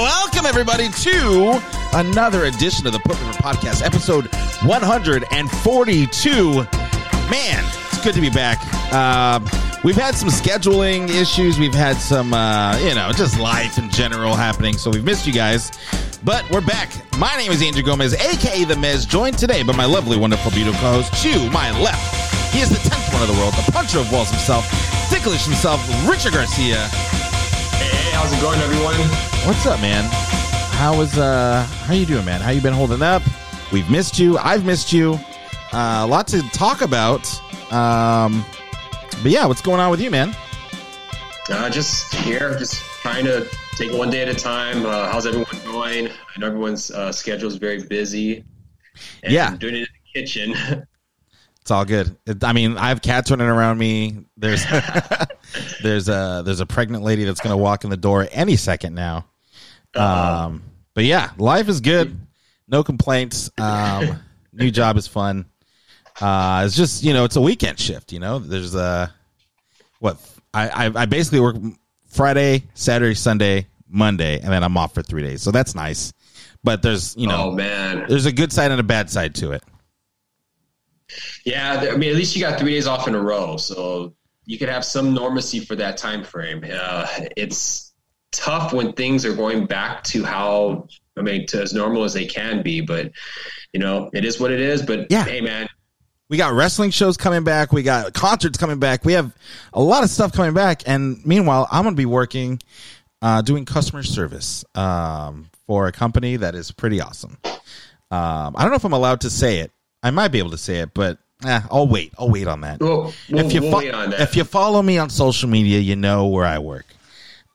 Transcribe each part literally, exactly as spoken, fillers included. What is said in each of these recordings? Welcome, everybody, to another edition of the Put Me Over Podcast, episode one forty-two. Man, it's good to be back. Uh, we've had some scheduling issues. We've had some, uh, you know, just life in general happening, so we've missed you guys. But we're back. My name is Andrew Gomez, a k a. The Miz, joined today by my lovely, wonderful, beautiful co-host to my left. He is the tenth one of the world, the puncher of walls himself, ticklish himself, Richard Garcia. Hey, how's it going, everyone? What's up, man? How is uh? How you doing, man? How you been holding up? We've missed you. I've missed you. Uh, a lot to talk about. Um, but yeah, what's going on with you, man? Uh, just here, just trying to take one day at a time. Uh, how's everyone going? I know everyone's uh, schedule is very busy. And yeah, doing it in the kitchen. It's all good. I mean, I have cats running around me. There's there's a there's a pregnant lady that's going to walk in the door any second now. Um, but yeah, life is good. No complaints. Um, new job is fun. Uh, it's just, you know, it's a weekend shift. You know, there's a what I, I I basically work Friday, Saturday, Sunday, Monday, and then I'm off for three days. So that's nice. But there's, you know, oh, man. There's a good side and a bad side to it. Yeah, I mean, at least you got three days off in a row, so you could have some normalcy for that time frame. Uh, it's tough when things are going back to how, I mean, to as normal as they can be, but, you know, it is what it is, but yeah. Hey, man. We got wrestling shows coming back. We got concerts coming back. We have a lot of stuff coming back, and meanwhile, I'm going to be working, uh, doing customer service um, for a company that is pretty awesome. Um, I don't know if I'm allowed to say it. I might be able to say it, but eh, I'll wait. I'll wait on that. We'll, we'll, if you we'll fo- wait on that. If you follow me on social media, you know where I work.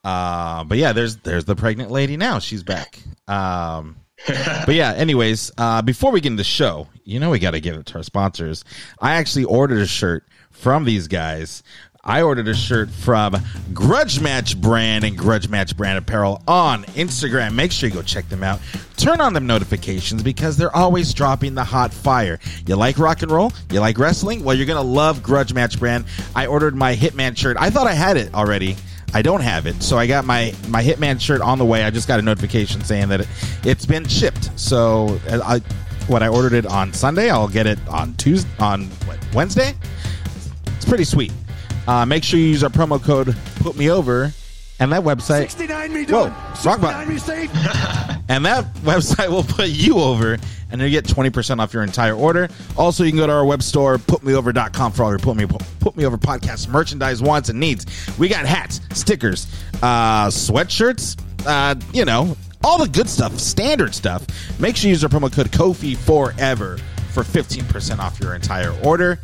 Uh, but yeah, there's there's the pregnant lady now. She's back. Um, but yeah, anyways, uh, before we get into the show, you know we got to give it to our sponsors. I actually ordered a shirt from these guys. I ordered a shirt from Grudge Match Brand and Grudge Match Brand Apparel on Instagram. Make sure you go check them out. Turn on them notifications because they're always dropping the hot fire. You like rock and roll? You like wrestling? Well, you're going to love Grudge Match Brand. I ordered my Hitman shirt. I thought I had it already. I don't have it. So I got my, my Hitman shirt on the way. I just got a notification saying that it, it's been shipped. So I, what I ordered it on Sunday, I'll get it on Tuesday, on what, Wednesday. It's pretty sweet. Uh, make sure you use our promo code Put Me Over, and that website. sixty-nine me doing. Whoa, rock bottom. And that website will put you over, and you get twenty percent off your entire order. Also, you can go to our web store, put me over dot com, for all your Put Me Put Me Over podcast merchandise wants and needs. We got hats, stickers, uh, sweatshirts, uh, you know, all the good stuff, standard stuff. Make sure you use our promo code Kofi Forever for fifteen percent off your entire order,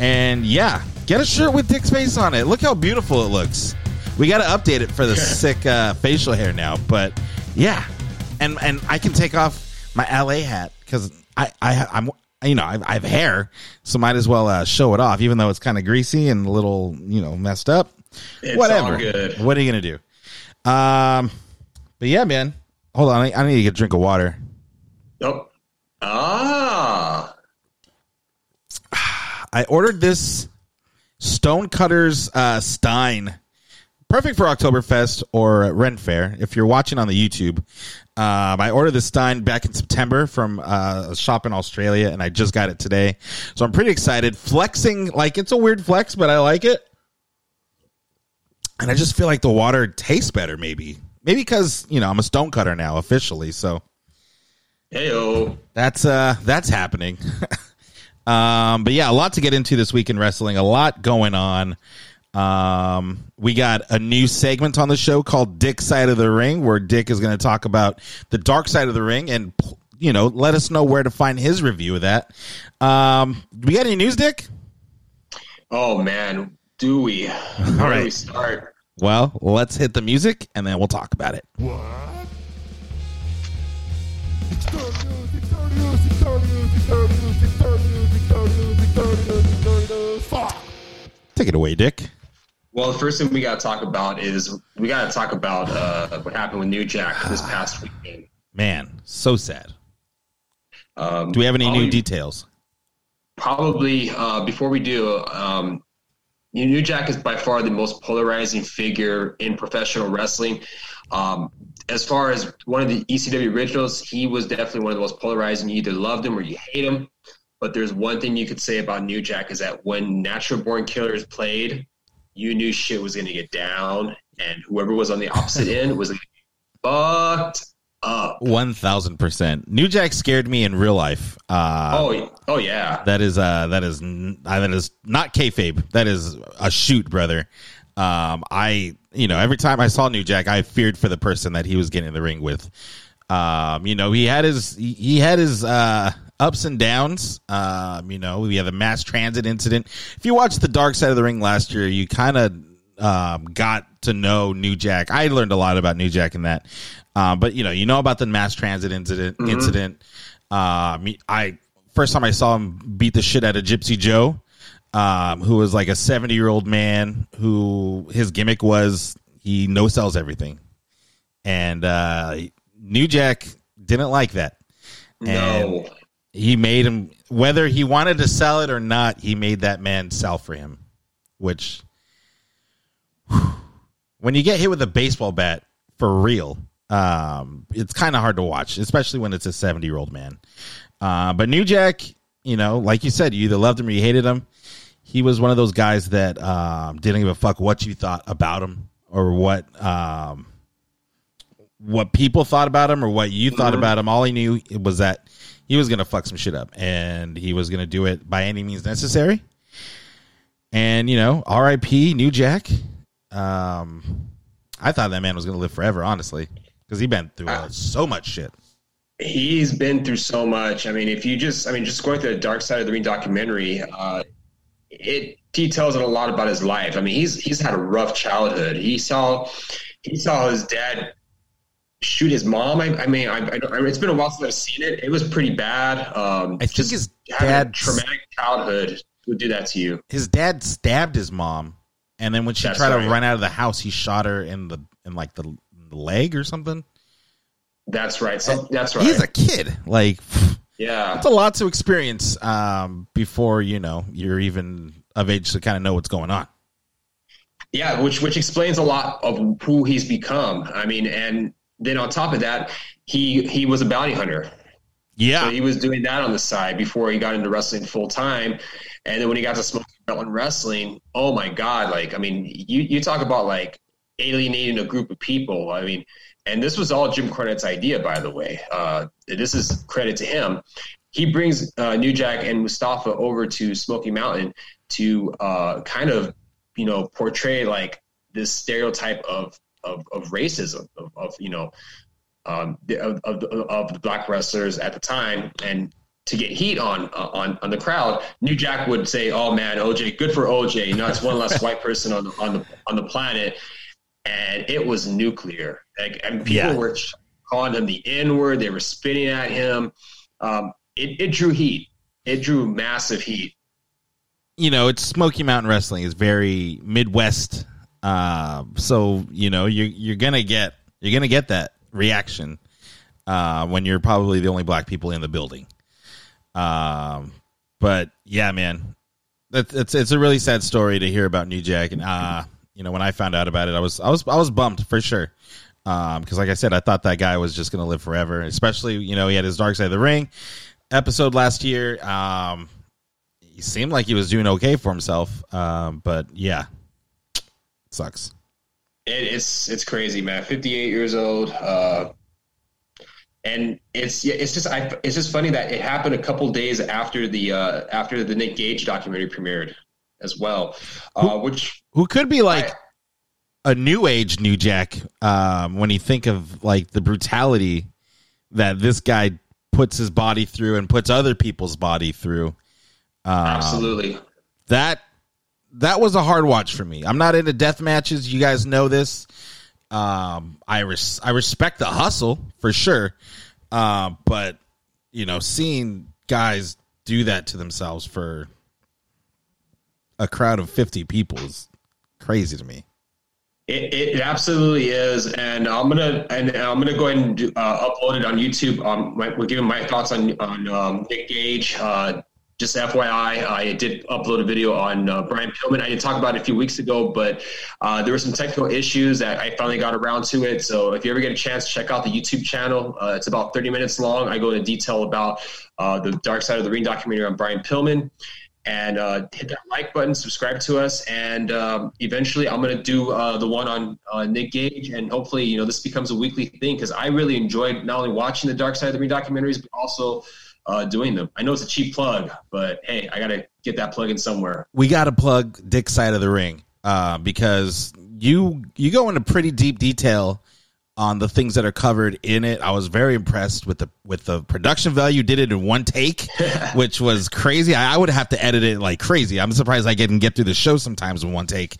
and yeah. Get a shirt with Dick's face on it. Look how beautiful it looks. We got to update it for the sick uh, facial hair now. But, yeah. And and I can take off my L A hat because I, I, I'm, you know, I, I have hair. So might as well uh, show it off, even though it's kind of greasy and a little, you know, messed up. It's whatever. All good. What are you going to do? Um, But, yeah, man. Hold on. I, I need to get a drink of water. Nope. Ah. I ordered this. Stonecutters uh, Stein. Perfect for Oktoberfest or Ren Fair. If you're watching on the YouTube, um, I ordered this Stein back in September from uh, a shop in Australia, and I just got it today. So I'm pretty excited. Flexing, like, it's a weird flex, but I like it. And I just feel like the water tastes better, maybe. Maybe because, you know, I'm a stonecutter now, officially. So, hey-o. That's, uh, that's happening. Um, but yeah, a lot to get into this week in wrestling, a lot going on. Um, we got a new segment on the show called Dick's Side of the Ring, where Dick is going to talk about the dark side of the ring and, you know, let us know where to find his review of that. Um, do we got any news, Dick? Oh man, do we? Where All right. do we start? Well, let's hit the music and then we'll talk about it. What? It's dark news, it's dark news, it's dark news, it's dark news. Take it away, Dick. Well, the first thing we got to talk about is we got to talk about uh, what happened with New Jack this past weekend. Man, so sad. Um, do we have any probably, new details? Probably. Uh, before we do, um, New Jack is by far the most polarizing figure in professional wrestling. Um, as far as one of the E C W originals, he was definitely one of the most polarizing. You either loved him or you hate him. But there's one thing you could say about New Jack is that when Natural Born Killers played, you knew shit was going to get down, and whoever was on the opposite end was like, fucked up. one thousand percent. New Jack scared me in real life. Uh, oh, oh yeah. That is uh, that is uh, that is not kayfabe. That is a shoot, brother. Um, I you know every time I saw New Jack, I feared for the person that he was getting in the ring with. Um, you know he had his he had his uh, ups and downs. Um, you know we had the mass transit incident. If you watched the Dark Side of the Ring last year, you kind of um, got to know New Jack. I learned a lot about New Jack in that. Um, but you know you know about the mass transit incident. Mm-hmm. Incident. Um, I first time I saw him beat the shit out of Gypsy Joe. Um, who was like a seventy-year-old man who his gimmick was he no-sells everything. And uh, New Jack didn't like that. And no. He made him, whether he wanted to sell it or not, he made that man sell for him. Which, whew, when you get hit with a baseball bat, for real, um, it's kind of hard to watch, especially when it's a seventy-year-old man. Uh, but New Jack, you know, like you said, you either loved him or you hated him. He was one of those guys that um, didn't give a fuck what you thought about him or what um, what people thought about him or what you thought about him. All he knew was that he was going to fuck some shit up, and he was going to do it by any means necessary. And, you know, R I P New Jack. Um, I thought that man was going to live forever, honestly, because he'd been through uh, so much shit. He's been through so much. I mean, if you just, I mean, just going through the Dark Side of the Ring documentary, uh, it details it a lot about his life. I mean, he's he's had a rough childhood. He saw he saw his dad shoot his mom. I, I mean, I, I, it's been a while since I've seen it. It was pretty bad. Um, I think his dad traumatic childhood would do that to you. His dad stabbed his mom, and then when she That's tried right. to run out of the house, he shot her in the in like the, the leg or something. That's right. So, that's right. He's a kid. Like, yeah, it's a lot to experience um, before, you know, you're even of age to kind of know what's going on. Yeah, which which explains a lot of who he's become. I mean, and then on top of that, he he was a bounty hunter. Yeah, so he was doing that on the side before he got into wrestling full time. And then when he got to Smoky Mountain Wrestling, oh my God! Like, I mean, you you talk about like alienating a group of people. I mean. And this was all Jim Cornette's idea, by the way. Uh, this is credit to him. He brings uh, New Jack and Mustafa over to Smoky Mountain to uh, kind of, you know, portray like this stereotype of of, of racism of, of you know um, of, of of the black wrestlers at the time, and to get heat on uh, on on the crowd. New Jack would say, "Oh man, O J, good for O J. You know, it's one less white person on the on the on the planet." And it was nuclear. Like, and people yeah. were calling him the N-word. They were spitting at him. Um, it, it drew heat. It drew massive heat. You know, it's Smoky Mountain Wrestling is very Midwest. Uh, so you know, you you're gonna get you're gonna get that reaction uh, when you're probably the only black people in the building. Um, but yeah, man, that's it's it's a really sad story to hear about New Jack. And uh, you know, when I found out about it, I was I was I was bummed for sure. Um, because like I said, I thought that guy was just going to live forever, especially, you know, he had his Dark Side of the Ring episode last year. Um, he seemed like he was doing okay for himself. Um, but yeah, sucks. It, it's, it's crazy, man. fifty-eight years old. Uh, and it's, it's just, I, it's just funny that it happened a couple days after the, uh, after the Nick Gage documentary premiered as well, uh, who, which who could be like, I, a new age New Jack um, when you think of like the brutality that this guy puts his body through and puts other people's body through. Um, Absolutely. That, that was a hard watch for me. I'm not into death matches. You guys know this. Um, I res- I respect the hustle for sure. Uh, but you know, seeing guys do that to themselves for a crowd of fifty people is crazy to me. It, it absolutely is, and I'm gonna and I'm gonna go ahead and do, uh, upload it on YouTube. Um, my, we're giving my thoughts on on um, Nick Gage, uh, Just F Y I, I did upload a video on uh, Brian Pillman. I did talk about it a few weeks ago, but uh, there were some technical issues that I finally got around to it. So if you ever get a chance, check out the YouTube channel. Uh, it's about thirty minutes long. I go into detail about uh, the Dark Side of the Ring documentary on Brian Pillman. And uh, hit that like button, subscribe to us, and um, eventually I'm going to do uh, the one on uh, Nick Gage, and hopefully, you know, this becomes a weekly thing, because I really enjoyed not only watching the Dark Side of the Ring documentaries, but also uh, doing them. I know it's a cheap plug, but hey, I got to get that plug in somewhere. We got to plug Dick's Side of the Ring uh, because you you go into pretty deep detail on the things that are covered in it. I was very impressed with the with the production value. Did it in one take, which was crazy. I, I would have to edit it like crazy. I'm surprised I didn't get through the show sometimes in one take.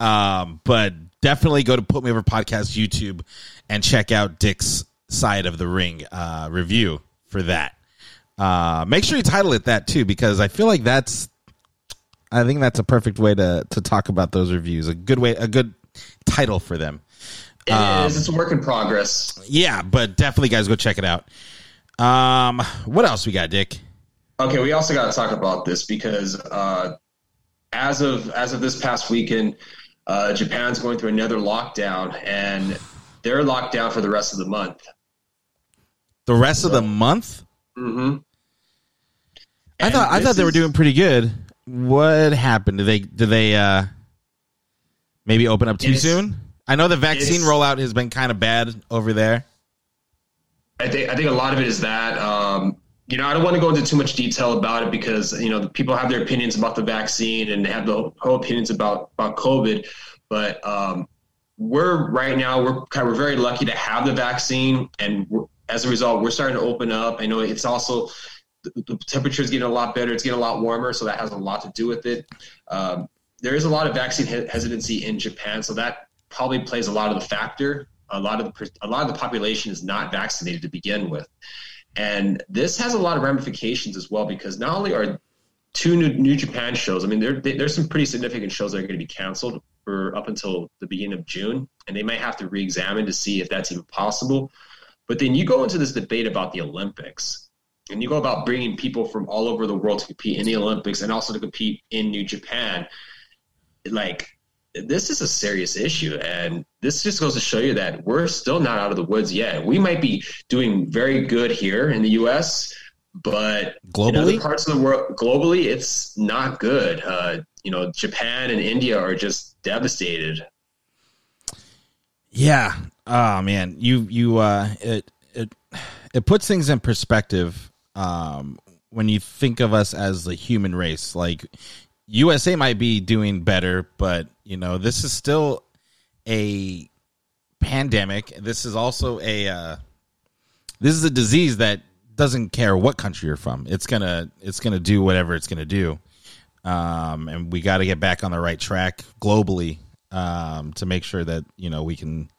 Um, but definitely go to Put Me Over Podcast YouTube and check out Dick's Side of the Ring uh, review for that. Uh, make sure you title it that too, because I feel like that's I think that's a perfect way to to talk about those reviews. A good way, a good title for them. It um, is. It's a work in progress. Yeah, but definitely, guys, go check it out. Um, what else we got, Dick? Okay, we also got to talk about this because uh, as of as of this past weekend, uh, Japan's going through another lockdown, and they're locked down for the rest of the month. The rest so, of the month? Mm-hmm. I thought I thought they is, were doing pretty good. What happened? Did they did they uh, maybe open up too soon? I know the vaccine it's, rollout has been kind of bad over there. I think I think a lot of it is that. Um, you know, I don't want to go into too much detail about it because, you know, the people have their opinions about the vaccine and have the whole opinions about, about COVID. But um, we're right now, we're kind of, we're very lucky to have the vaccine. And we're, as a result, we're starting to open up. I know it's also the, the temperature is getting a lot better. It's getting a lot warmer. So that has a lot to do with it. Um, there is a lot of vaccine he- hesitancy in Japan. So that probably plays a lot of the factor. A lot of the, a lot of the population is not vaccinated to begin with. And this has a lot of ramifications as well, because not only are two new, new Japan shows, I mean, there, they, there's some pretty significant shows that are going to be canceled for up until the beginning of June. And they might have to re-examine to see if that's even possible. But then you go into this debate about the Olympics, and you go about bringing people from all over the world to compete in the Olympics and also to compete in New Japan. Like, this is a serious issue, and this just goes to show you that we're still not out of the woods yet. We might be doing very good here in the U S, but globally, in other parts of the world, globally, it's not good. Uh, you know, Japan and India are just devastated. Yeah. Oh man, you, you, uh, it, it, it puts things in perspective. Um, when you think of us as the human race, like, U S A might be doing better, but, you know, this is still a pandemic. This is also a uh, this is a disease that doesn't care what country you're from. It's gonna it's gonna do whatever it's gonna do, um, and we got to get back on the right track globally um, to make sure that, you know, we can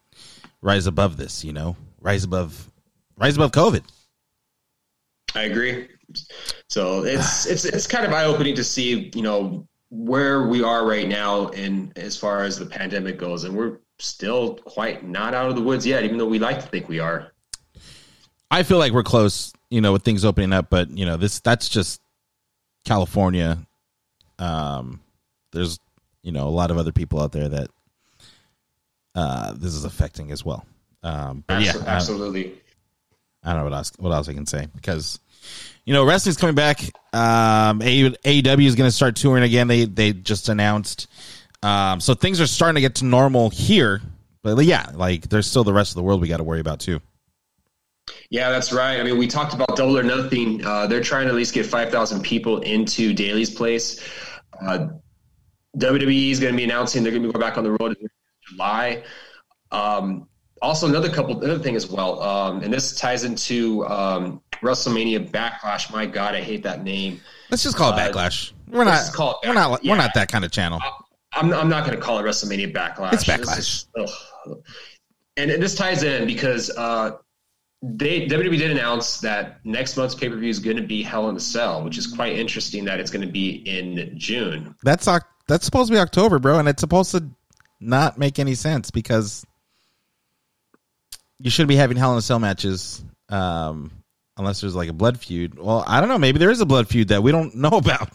rise above this. You know, rise above rise above COVID. I agree. So it's it's it's kind of eye-opening to see, you know, where we are right now in as far as the pandemic goes, and we're still quite not out of the woods yet, even though we like to think we are. I feel like we're close, you know, with things opening up, but, you know, this that's just California. Um, there's, you know, a lot of other people out there that uh, this is affecting as well. Um, but yeah, absolutely. I, I don't know what else what else I can say, because, you know, wrestling's coming back. Um, A E W is going to start touring again. They they just announced. Um, so things are starting to get to normal here. But yeah, like, there's still the rest of the world we got to worry about too. Yeah, that's right. I mean, we talked about Double or Nothing. Uh, they're trying to at least get five thousand people into Daily's place. Uh, W W E is going to be announcing they're going to be going back on the road in July. Um, also, another couple another thing as well, um, and this ties into um, WrestleMania Backlash. My God, I hate that name. Let's just call it uh, Backlash. We're not. Call it Backlash. We're not. Yeah. We're not that kind of channel. I'm. I'm not going to call it WrestleMania Backlash. It's Backlash. Is, ugh. And, and this ties in because uh, they W W E did announce that next month's pay per view is going to be Hell in a Cell, which is quite interesting. That it's going to be in June. That's that's supposed to be October, bro, and it's supposed to not make any sense because you should be having Hell in a Cell matches um, Unless there's like a blood feud. Well, I don't know. Maybe there is a blood feud that we don't know about.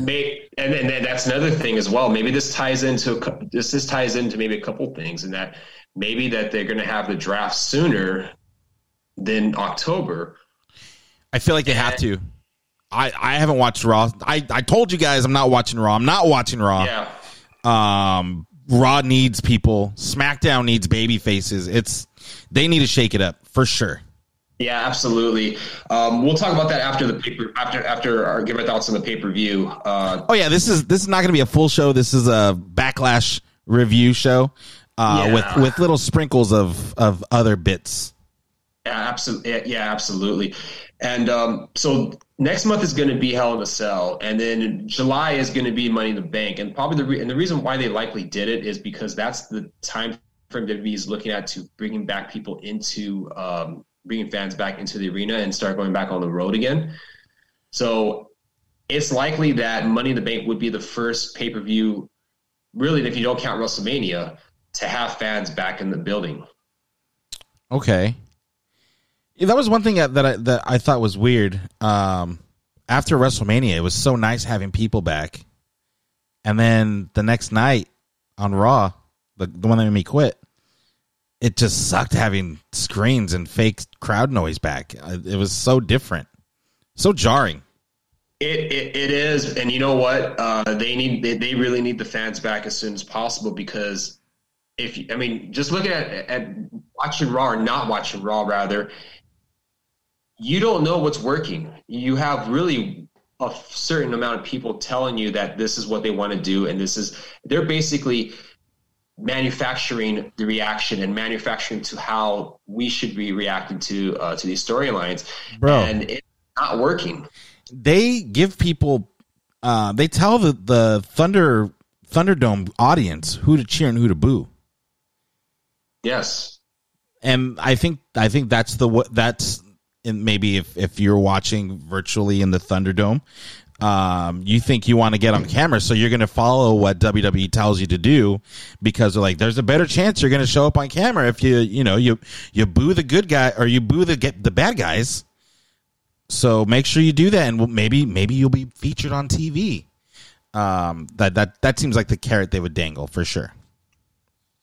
Maybe, and then that's another thing as well. Maybe this ties into a, this. This ties into maybe a couple things, and that maybe that they're going to have the draft sooner than October. I feel like they and, have to. I, I haven't watched Raw. I, I told you guys I'm not watching Raw. I'm not watching Raw. Yeah. Um, Raw needs people. SmackDown needs baby faces. It's they need to shake it up for sure. Yeah, absolutely. Um, we'll talk about that after the paper, after after our give our thoughts on the pay per view. Uh, oh yeah, this is this is not going to be a full show. This is a Backlash review show uh, yeah. with with little sprinkles of of other bits. Yeah, absolutely. Yeah, absolutely. And um, so next month is going to be Hell in a Cell, and then July is going to be Money in the Bank. And probably the re- and the reason why they likely did it is because that's the time frame W W E is looking at to bringing back people into. Um, bringing fans back into the arena and start going back on the road again. So it's likely that Money in the Bank would be the first pay-per-view, really, if you don't count WrestleMania, to have fans back in the building. Okay. Yeah, that was one thing that I, that I thought was weird. Um, after WrestleMania, it was so nice having people back. And then the next night on Raw, the, the one that made me quit, it just sucked having screens and fake crowd noise back. It was so different, so jarring. It it, it is, and you know what? Uh, they need they, they really need the fans back as soon as possible because if I mean, just looking at at watching Raw or not watching Raw, rather, you don't know what's working. You have really a certain amount of people telling you that this is what they want to do, and this is they're basically. Manufacturing the reaction and manufacturing to how we should be reacting to uh, to these storylines, bro, and it's not working. They give people, uh, they tell the the Thunder Thunderdome audience who to cheer and who to boo. Yes, and I think I think that's the that's and maybe if if you're watching virtually in the Thunderdome. Um, you think you want to get on camera, so you're going to follow what W W E tells you to do because they're like, there's a better chance you're going to show up on camera if you, you know, you you boo the good guy or you boo the get the bad guys. So make sure you do that, and maybe maybe you'll be featured on T V. Um, that that that seems like the carrot they would dangle for sure.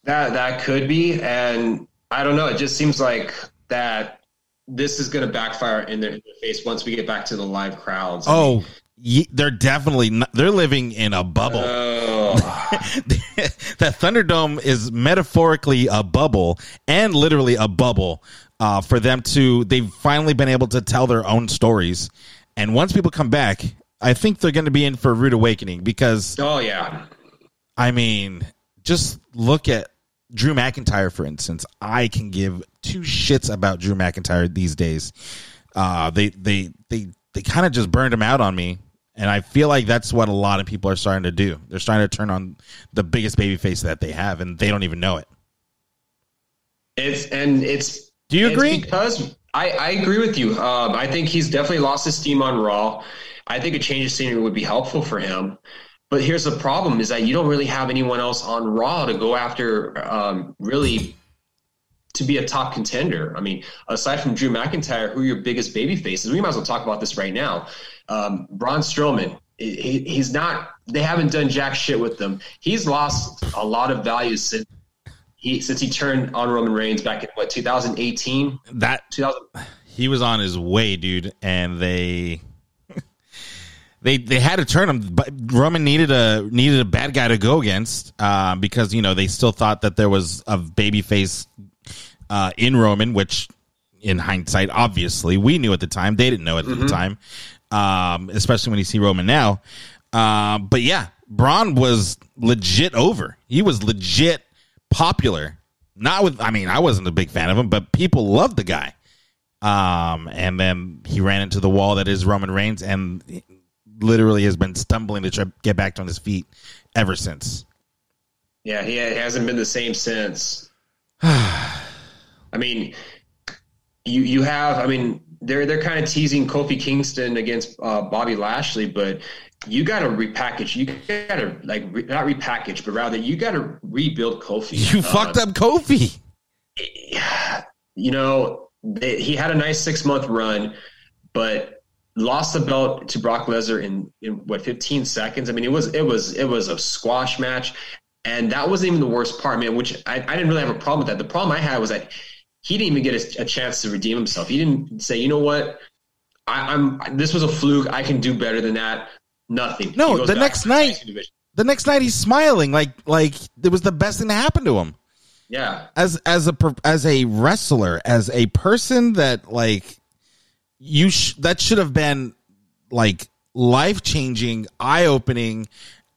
That that could be, and I don't know. It just seems like that this is going to backfire in their, in their face once we get back to the live crowds. Oh. I mean, they're definitely not, they're living in a bubble. Oh. That Thunderdome is metaphorically a bubble and literally a bubble uh, for them to. They've finally been able to tell their own stories, and once people come back, I think they're going to be in for a rude awakening because. Oh yeah, I mean, just look at Drew McIntyre for instance. I can give two shits about Drew McIntyre these days. Uh, they they they they kind of just burned him out on me. And I feel like that's what a lot of people are starting to do. They're starting to turn on the biggest babyface that they have, and they don't even know it. It's and it's. Do you agree? Because I, I agree with you. Um, I think he's definitely lost his steam on Raw. I think a change of scenery would be helpful for him. But here's the problem: is that you don't really have anyone else on Raw to go after. Um, really. To be a top contender. I mean, aside from Drew McIntyre, who are your biggest baby faces? We might as well talk about this right now. Um, Braun Strowman, he, he's not, they haven't done jack shit with them. He's lost a lot of value since he, since he turned on Roman Reigns back in what, twenty eighteen? That, two thousand he was on his way, dude. And they, They they had to turn him, but Roman needed a needed a bad guy to go against uh, because you know they still thought that there was a babyface uh, in Roman, which in hindsight, obviously, we knew at the time. They didn't know it at mm-hmm. the time, um, especially when you see Roman now. Uh, but yeah, Braun was legit over. He was legit popular. Not with I mean, I wasn't a big fan of him, but people loved the guy. Um, and then he ran into the wall that is Roman Reigns and. Literally has been stumbling to try to get back on his feet ever since. Yeah, he hasn't been the same since. I mean, you you have. I mean, they're they're kind of teasing Kofi Kingston against uh, Bobby Lashley, but you got to repackage. You got to like re, not repackage, but rather you got to rebuild Kofi. You uh, fucked up Kofi. You know, they, he had a nice six-month run, but lost the belt to Brock Lesnar in, in what, fifteen seconds. I mean, it was it was it was a squash match, and that wasn't even the worst part. I mean, which I, I didn't really have a problem with that. The problem I had was that he didn't even get a, a chance to redeem himself. He didn't say, you know what, I, I'm this was a fluke. I can do better than that. Nothing. No, the next night, the next night he's smiling like like it was the best thing that happened to him. Yeah, as as a as a wrestler, as a person that like you sh- that should have been like life changing, eye opening.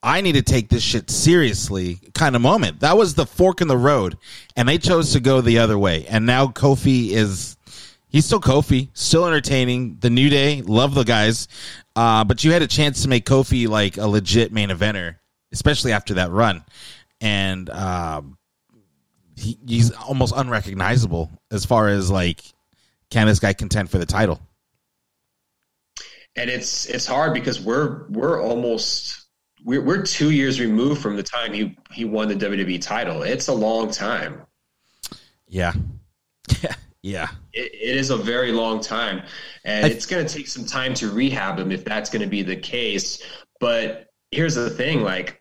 I need to take this shit seriously kind of moment. That was the fork in the road, and they chose to go the other way. And now Kofi is he's still Kofi, still entertaining. The New Day, love the guys, uh, but you had a chance to make Kofi like a legit main eventer, especially after that run, and. Um, He, he's almost unrecognizable as far as like, can this guy contend for the title? And it's it's hard because we're we're almost we're we're two years removed from the time he, he won the W W E title. It's a long time. Yeah, yeah, yeah. It, it is a very long time, and I, it's going to take some time to rehab him if that's going to be the case. But here's the thing: like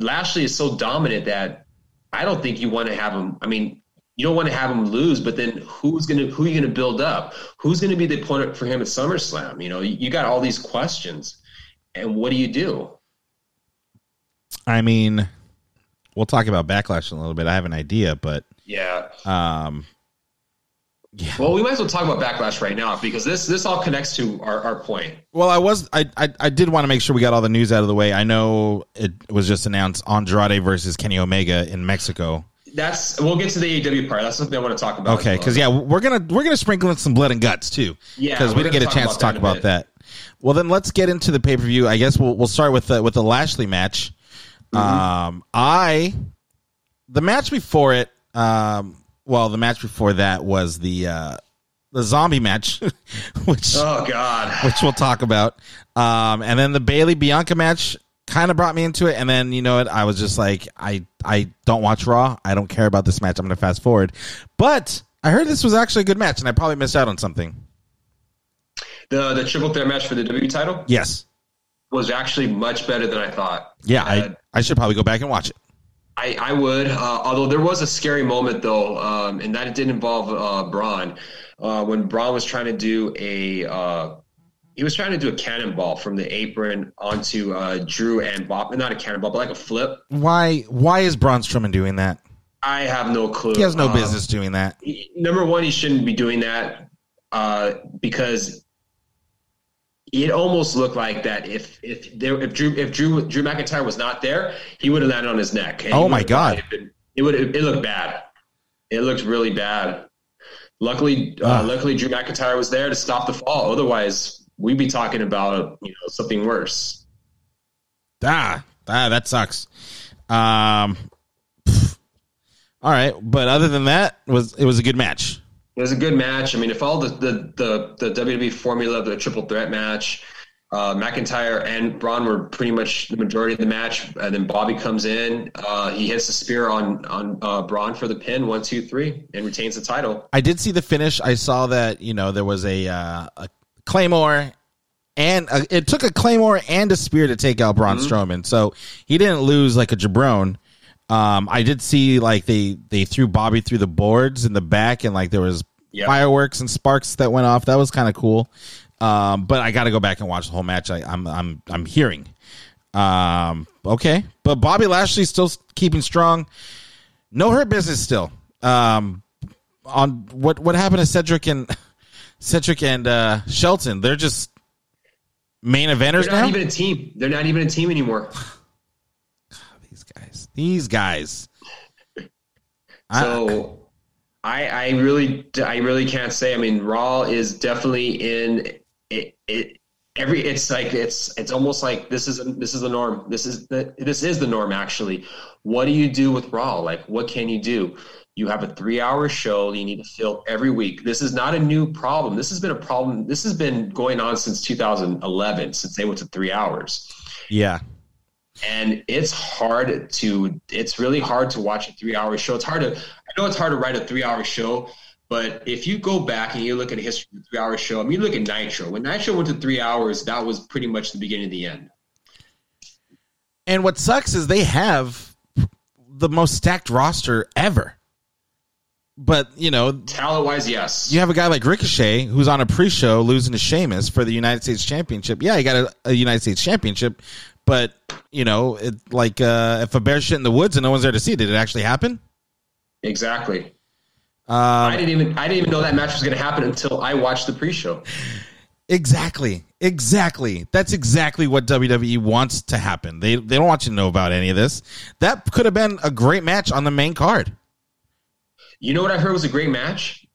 Lashley is so dominant that. I don't think you want to have him. I mean, you don't want to have him lose, but then who's going to, who are you going to build up? Who's going to be the opponent for him at SummerSlam? You know, you got all these questions, and what do you do? I mean, we'll talk about Backlash in a little bit. I have an idea, but yeah. Um, yeah. Well, we might as well talk about Backlash right now because this, this all connects to our, our point. Well, I was, I, I, I did want to make sure we got all the news out of the way. I know it was just announced Andrade versus Kenny Omega in Mexico. That's, we'll get to the A E W part. That's something I want to talk about. Okay. Cause yeah, we're going to, we're going to sprinkle in some blood and guts too. Yeah. Cause we didn't get a chance to talk about that. Well, then let's get into the pay-per-view. I guess we'll, we'll start with the, with the Lashley match. Mm-hmm. Um, I, the match before it, um, Well, the match before that was the uh, the zombie match, which oh god, which we'll talk about, um, and then the Bayley Bianca match kind of brought me into it, and then you know what, I was just like, I I don't watch Raw, I don't care about this match, I'm gonna fast forward, but I heard this was actually a good match, and I probably missed out on something. The the triple threat match for the W W E title, yes, was actually much better than I thought. Yeah, uh, I I should probably go back and watch it. I, I would, uh, although there was a scary moment, though, um, and that it did involve uh, Braun. Uh, when Braun was trying to do a uh, – he was trying to do a cannonball from the apron onto uh, Drew and Bob. Not a cannonball, but like a flip. Why Why is Braun Strowman doing that? I have no clue. He has no um, business doing that. He, number one, he shouldn't be doing that uh, because – it almost looked like that if if there if Drew if Drew Drew McIntyre was not there, he would have landed on his neck. And oh my god! Been, it would it looked bad. It looked really bad. Luckily, uh, uh, luckily Drew McIntyre was there to stop the fall. Otherwise, we'd be talking about you know something worse. Ah, ah that sucks. Um, all right, but other than that, was it was a good match. It was a good match. I mean, it followed the the, the, the W W E formula of the triple threat match. Uh, McIntyre and Braun were pretty much the majority of the match, and then Bobby comes in. Uh, he hits the spear on on uh, Braun for the pin, one, two, three, and retains the title. I did see the finish. I saw that you know there was a, uh, a Claymore, and a, it took a Claymore and a spear to take out Braun mm-hmm. Strowman, so he didn't lose like a jabron. Um, I did see like they, they threw Bobby through the boards in the back, and like there was yep. fireworks and sparks that went off. That was kind of cool. Um, but I got to go back and watch the whole match. I, I'm I'm I'm hearing. Um, okay, but Bobby Lashley's still keeping strong. No hurt business still. Um, on what what happened to Cedric and Cedric and uh, Shelton? They're just main eventers now. They're not even a team. They're not even a team anymore. These guys. So, I I really I really can't say. I mean, Raw is definitely in it. it every it's like it's it's almost like this is this is the norm. This is the this is the norm. Actually, what do you do with Raw? Like, what can you do? You have a three-hour show you need to fill every week. This is not a new problem. This has been a problem. This has been going on since two thousand eleven, since they went to three hours. Yeah. And it's hard to, it's really hard to watch a three hour show. It's hard to, I know it's hard to write a three hour show, But if you go back and you look at a history of a three-hour show, I mean, you look at Nitro. When Nitro went to three hours, that was pretty much the beginning of the end. And what sucks is they have the most stacked roster ever. But, you know, talent-wise, yes. You have a guy like Ricochet who's on a pre-show losing to Sheamus for the United States Championship. Yeah, he got a, a United States Championship, but, you know, it, like uh, if a bear shit in the woods and no one's there to see, did it actually happen? Exactly. Um, I didn't even I didn't even know that match was going to happen until I watched the pre-show. Exactly, exactly. That's exactly what W W E wants to happen. They they don't want you to know about any of this. That could have been a great match on the main card. You know what I heard was a great match?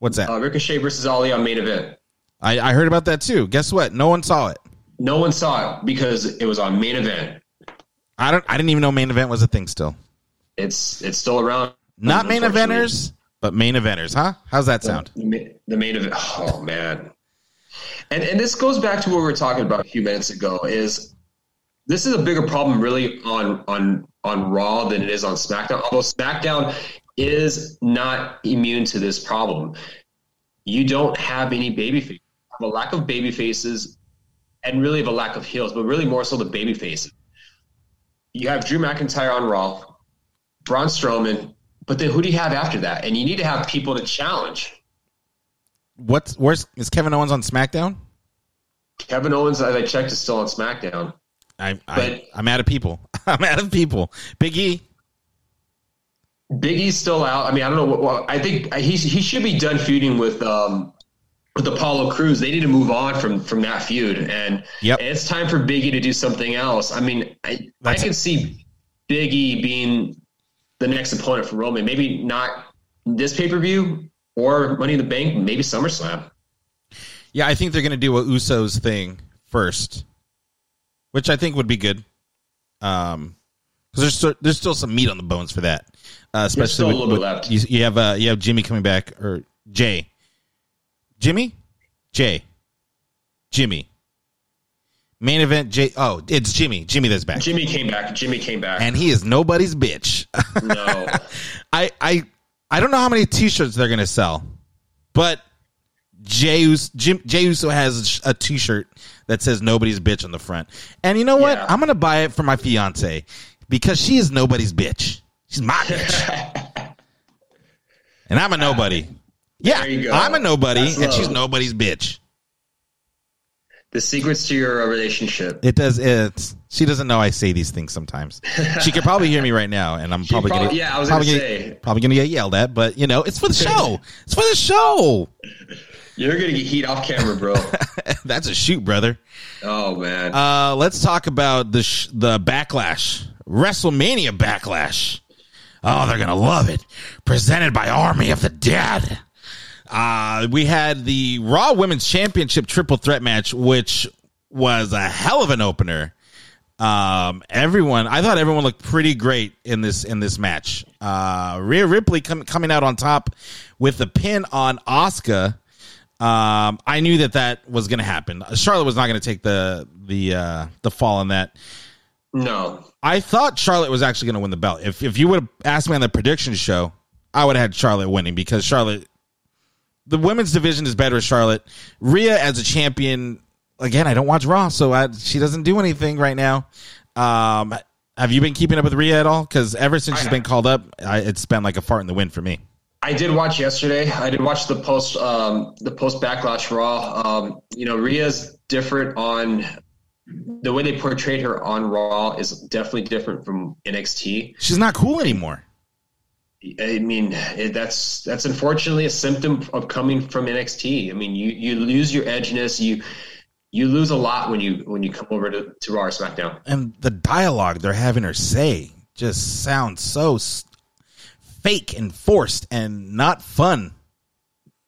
What's that? Uh, Ricochet versus Ali on Main Event. I, I heard about that too. Guess what? No one saw it. No one saw it because it was on Main Event. I don't. I didn't even know Main Event was a thing. Still, it's it's still around. Not main eventers, but main eventers, huh? How's that sound? The, the main event. Oh, man. And and this goes back to what we were talking about a few minutes ago, is this is a bigger problem really on on, on Raw than it is on SmackDown, although SmackDown is not immune to this problem. You don't have any babyfaces. You have a lack of babyfaces and really have a lack of heels, but really more so the babyfaces. You have Drew McIntyre on Raw, Braun Strowman, but then who do you have after that? And you need to have people to challenge. What's worse? Is Kevin Owens on SmackDown? Kevin Owens, as I checked, is still on SmackDown. I, but I, I'm out of people. I'm out of people. Big E. Big E's still out. I mean, I don't know. What, what I think he he should be done feuding with um with Apollo Crews. They need to move on from, from that feud, and, yep. and it's time for Big E to do something else. I mean, I That's I can it. see Big E being the next opponent for Roman. Maybe not this pay-per-view or Money in the Bank, maybe SummerSlam. Yeah, I think they're going to do a Usos thing first, which I think would be good. Um, because there's, st- there's still some meat on the bones for that. Uh, especially there's still with, a little bit left. You, you, have, uh, you have Jimmy coming back, or Jay. Jimmy? Jay. Jimmy. Main event, Jay. Oh, it's Jimmy. Jimmy that's back. Jimmy came back. Jimmy came back. And he is nobody's bitch. No. I, I I don't know how many T-shirts they're going to sell, but Jay Uso, Jim, Jay Uso has a T-shirt that says nobody's bitch on the front. And you know what? Yeah. I'm going to buy it for my fiance because she is nobody's bitch. She's my bitch. And I'm a nobody. Yeah, there you go. I'm a nobody, that's and low. She's nobody's bitch. The secrets to your relationship. It does. It's, she doesn't know I say these things sometimes. She could probably hear me right now, and I'm probably, probably gonna, yeah, I was probably gonna, gonna say probably gonna get yelled at. But you know, it's for the show. It's for the show. You're gonna get heat off camera, bro. That's a shoot, brother. Oh man. Uh, let's talk about the sh- the backlash, WrestleMania Backlash. Oh, they're gonna love it. Presented by Army of the Dead. Uh, we had the Raw Women's Championship triple threat match, which was a hell of an opener. Um, everyone, I thought everyone looked pretty great in this in this match. Uh, Rhea Ripley com- coming out on top with the pin on Asuka. Um, I knew that that was going to happen. Charlotte was not going to take the the uh, the fall on that. No, I thought Charlotte was actually going to win the belt. If if you would have asked me on the prediction show, I would have had Charlotte winning because Charlotte. The women's division is better with Charlotte. Rhea as a champion, again, I don't watch Raw, so I, she doesn't do anything right now. Um, have you been keeping up with Rhea at all? Because ever since I she's have. been called up, I, it's been like a fart in the wind for me. I did watch yesterday. I did watch the post um, the post-backlash Raw. Um, you know, Rhea's different on the way they portrayed her on Raw is definitely different from N X T. She's not cool anymore. I mean, that's that's unfortunately a symptom of coming from N X T. I mean, you, you lose your edginess. You you lose a lot when you when you come over to, to Raw or SmackDown. And the dialogue they're having her say just sounds so fake and forced and not fun.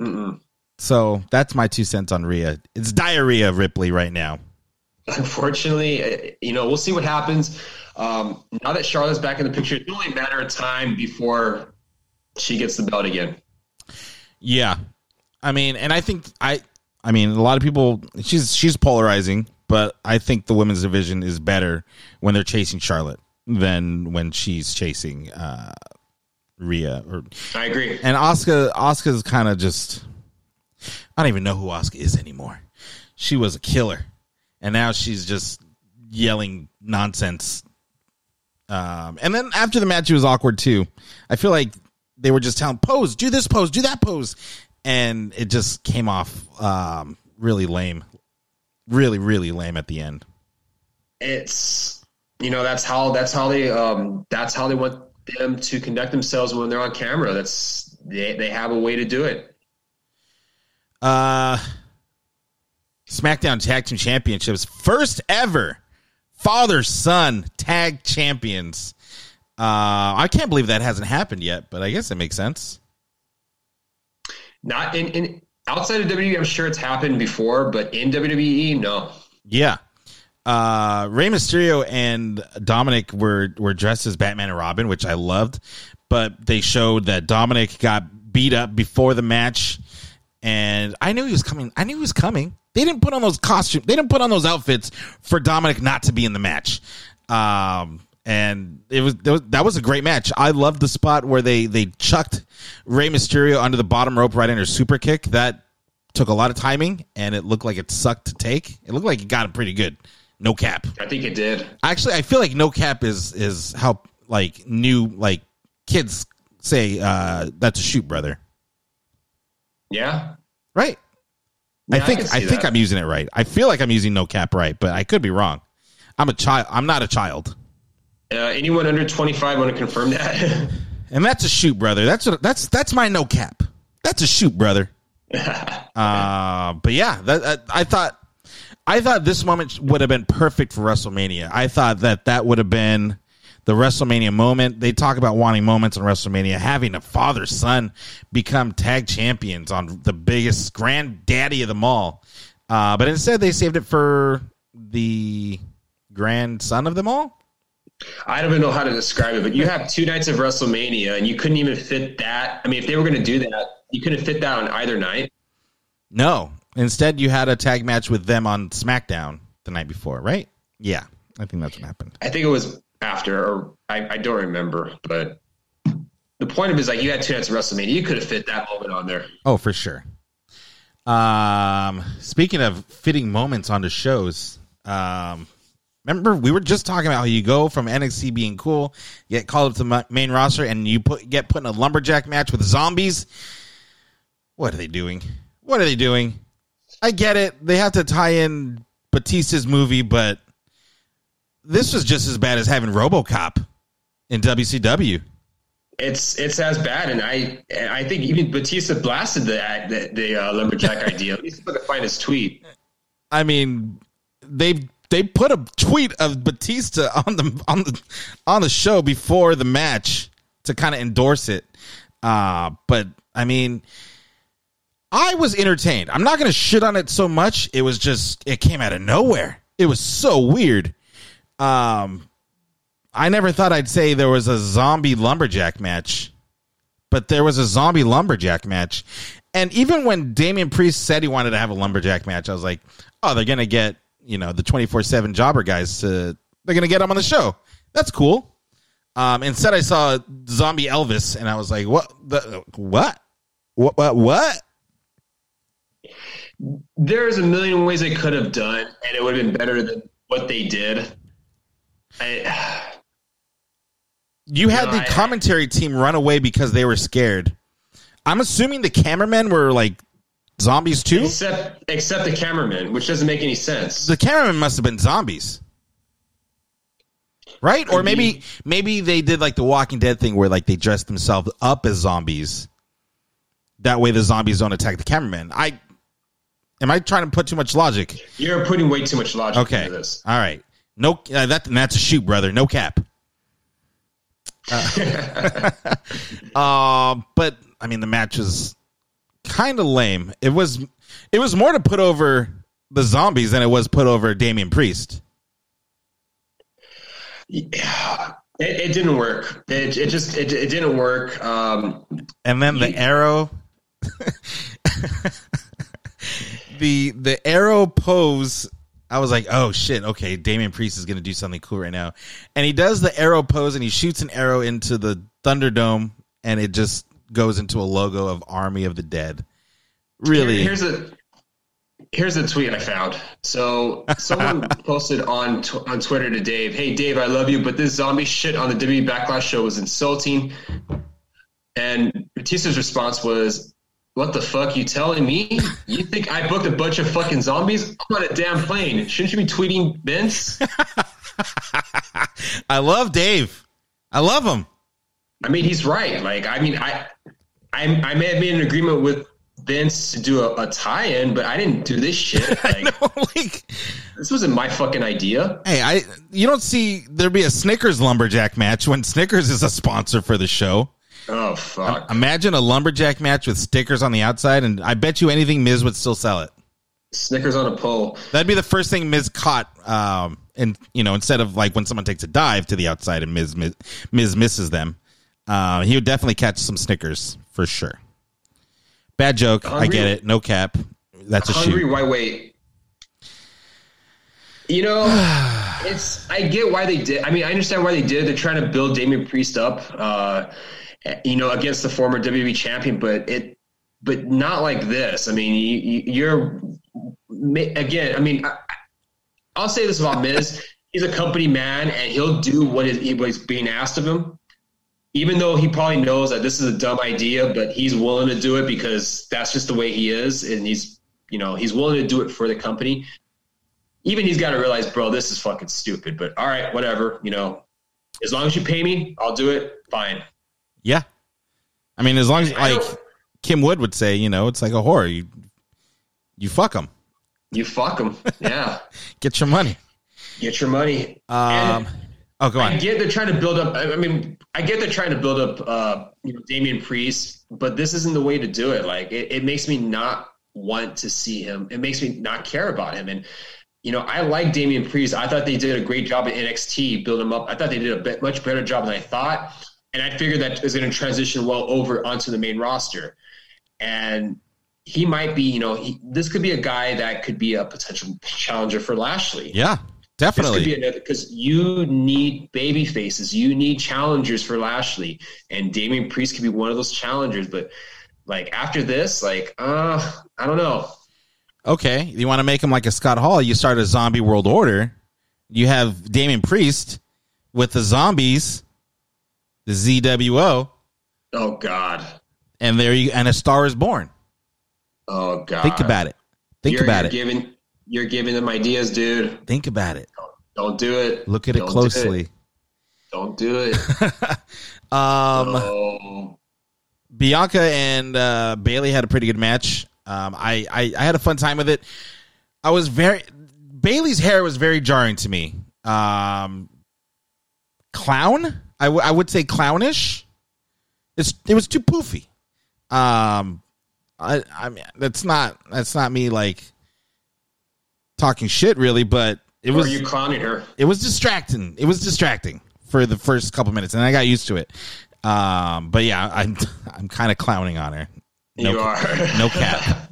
Mm-mm. So that's my two cents on Rhea. It's diarrhea Ripley right now. Unfortunately, you know, we'll see what happens. Um, now that Charlotte's back in the picture, it's only a matter of time before she gets the belt again. Yeah. I mean, and I think I I mean, a lot of people she's she's polarizing, but I think the women's division is better when they're chasing Charlotte than when she's chasing uh, Rhea. Or, I agree. And Asuka, Asuka's kind of just, I don't even know who Asuka is anymore. She was a killer, and now she's just yelling nonsense. Um, and then after the match, it was awkward too. I feel like they were just telling pose, do this pose, do that pose, and it just came off um, really lame, really, really lame at the end. It's you know that's how that's how they um, that's how they want them to conduct themselves when they're on camera. That's they they have a way to do it. Uh, SmackDown Tag Team Championships, first ever. Father-son tag champions. Uh, I can't believe that hasn't happened yet, but I guess it makes sense. Not in, in outside of W W E, I'm sure it's happened before, but in W W E, no. Yeah, uh, Rey Mysterio and Dominic were were dressed as Batman and Robin, which I loved. But they showed that Dominic got beat up before the match, and I knew he was coming. I knew he was coming. They didn't put on those costumes. They didn't put on those outfits for Dominic not to be in the match. Um, and it was, it was that was a great match. I loved the spot where they they chucked Rey Mysterio under the bottom rope right in her super kick. That took a lot of timing, and it looked like it sucked to take. It looked like it got him pretty good. No cap. I think it did. Actually, I feel like no cap is is how like new like kids say uh, that's a shoot, brother. Yeah. Right. Yeah, I think I, I think I'm using it right. I feel like I'm using no cap right, but I could be wrong. I'm a child. I'm not a child. Uh, anyone under twenty-five want to confirm that? And that's a shoot, brother. That's what, that's that's my no cap. That's a shoot, brother. uh, but yeah, that, I, I thought I thought this moment would have been perfect for WrestleMania. I thought that that would have been the WrestleMania moment. They talk about wanting moments in WrestleMania. Having a father-son become tag champions on the biggest granddaddy of them all. Uh, but instead, they saved it for the grandson of them all? I don't even know how to describe it, but you have two nights of WrestleMania, and you couldn't even fit that. I mean, if they were going to do that, you couldn't fit that on either night. No. Instead, you had a tag match with them on SmackDown the night before, right? Yeah. I think that's what happened. I think it was... After, or I, I don't remember, but the point of it is like you had two nights of WrestleMania. You could have fit that moment on there. Oh, for sure. Um, speaking of fitting moments onto shows, um, remember we were just talking about how you go from N X T being cool, get called up to the main roster, and you put get put in a lumberjack match with zombies. What are they doing? What are they doing? I get it. They have to tie in Batista's movie, but this was just as bad as having RoboCop in W C W. It's it's as bad, and I I think even Batista blasted the the, the uh, lumberjack idea. At least he's going to find his tweet. I mean, they they put a tweet of Batista on the on the on the show before the match to kind of endorse it. Uh, but I mean, I was entertained. I'm not going to shit on it so much. It was just it came out of nowhere. It was so weird. Um, I never thought I'd say there was a zombie lumberjack match, but there was a zombie lumberjack match. And even when Damian Priest said he wanted to have a lumberjack match, I was like, oh, they're going to get, you know, the twenty-four seven jobber guys to, they're going to get them on the show. That's cool. Um, instead I saw zombie Elvis and I was like, what, the, what, what, what, what? There's a million ways they could have done, and it would have been better than what they did. I, you had no, the commentary I, team run away because they were scared. I'm assuming the cameramen were like zombies too? Except except the cameramen, which doesn't make any sense. The cameramen must have been zombies. Right? I or maybe mean, maybe they did like the Walking Dead thing where like they dressed themselves up as zombies. That way the zombies don't attack the cameramen. I am I trying to put too much logic? You're putting way too much logic okay. into this. All right. No, uh, that that's a shoot, brother. No cap. Uh, uh, but I mean, the match is kind of lame. It was, it was more to put over the zombies than it was put over Damian Priest. Yeah, it, it didn't work. It, it just it, it didn't work. Um, and then the he, arrow, the the arrow pose. I was like, oh, shit, okay, Damian Priest is going to do something cool right now. And he does the arrow pose, and he shoots an arrow into the Thunderdome, and it just goes into a logo of Army of the Dead. Really? Here's a here's a tweet I found. So someone posted on tw- on Twitter to Dave, "Hey Dave, I love you, but this zombie shit on the W W E Backlash show was insulting." And Batista's response was, "What the fuck you telling me? You think I booked a bunch of fucking zombies? I'm on a damn plane. Shouldn't you be tweeting Vince?" I love Dave. I love him. I mean, he's right. Like, I mean, I, I, I may have made an agreement with Vince to do a, a tie-in, but I didn't do this shit. Like, I know, like, this wasn't my fucking idea. Hey, I, you don't see there be a Snickers lumberjack match when Snickers is a sponsor for the show. Oh, fuck. Imagine a lumberjack match with stickers on the outside, and I bet you anything Miz would still sell it. Snickers on a pole. That'd be the first thing Miz caught, um, and, you know, instead of, like, when someone takes a dive to the outside and Miz, Miz, Miz misses them. Uh, he would definitely catch some Snickers, for sure. Bad joke. Hungry, I get it. No cap. That's a shoot. Hungry white weight. You know, it's. I get why they did. I mean, I understand why they did. They're trying to build Damian Priest up. Uh You know, against the former W W E champion, but it, but not like this. I mean, you, you're again. I mean, I, I'll say this about Miz: he's a company man, and he'll do what is what's being asked of him, even though he probably knows that this is a dumb idea. But he's willing to do it because that's just the way he is, and he's you know he's willing to do it for the company. Even he's got to realize, bro, this is fucking stupid. But all right, whatever. You know, as long as you pay me, I'll do it. Fine. Yeah. I mean, as long as, like, Kim Wood would say, you know, it's like a whore. You, you fuck them. You fuck them. Yeah. Get your money. Get your money. Um, oh, go on. I get they're trying to build up. I mean, I get they're trying to build up, uh, you know, Damian Priest, but this isn't the way to do it. Like, it, it makes me not want to see him. It makes me not care about him. And, you know, I like Damian Priest. I thought they did a great job at N X T, build him up. I thought they did a bit, much better job than I thought. And I figured that is going to transition well over onto the main roster. And he might be, you know, he, this could be a guy that could be a potential challenger for Lashley. Yeah, definitely. This could be another, because you need baby faces. You need challengers for Lashley. And Damian Priest could be one of those challengers. But, like, after this, like, uh, I don't know. Okay. You want to make him like a Scott Hall. You start a zombie world order. You have Damian Priest with the zombies. The Z W O. Oh, God. And there you and A Star is Born. Oh, God. Think about it. Think you're, about you're it. Giving, you're giving them ideas, dude. Think about it. Don't, don't do it. Look at don't it closely. Do it. Don't do it. um, oh. Bianca and uh, Bayley had a pretty good match. Um, I, I, I had a fun time with it. I was very Bayley's hair was very jarring to me. Um, clown? I, w- I would say clownish. It's it was too poofy. Um, I I mean that's not that's not me like talking shit really, but it was. Or you clowning her? It was distracting. It was distracting for the first couple minutes, and I got used to it. Um, but yeah, I'm I'm kind of clowning on her. No, you are no cap.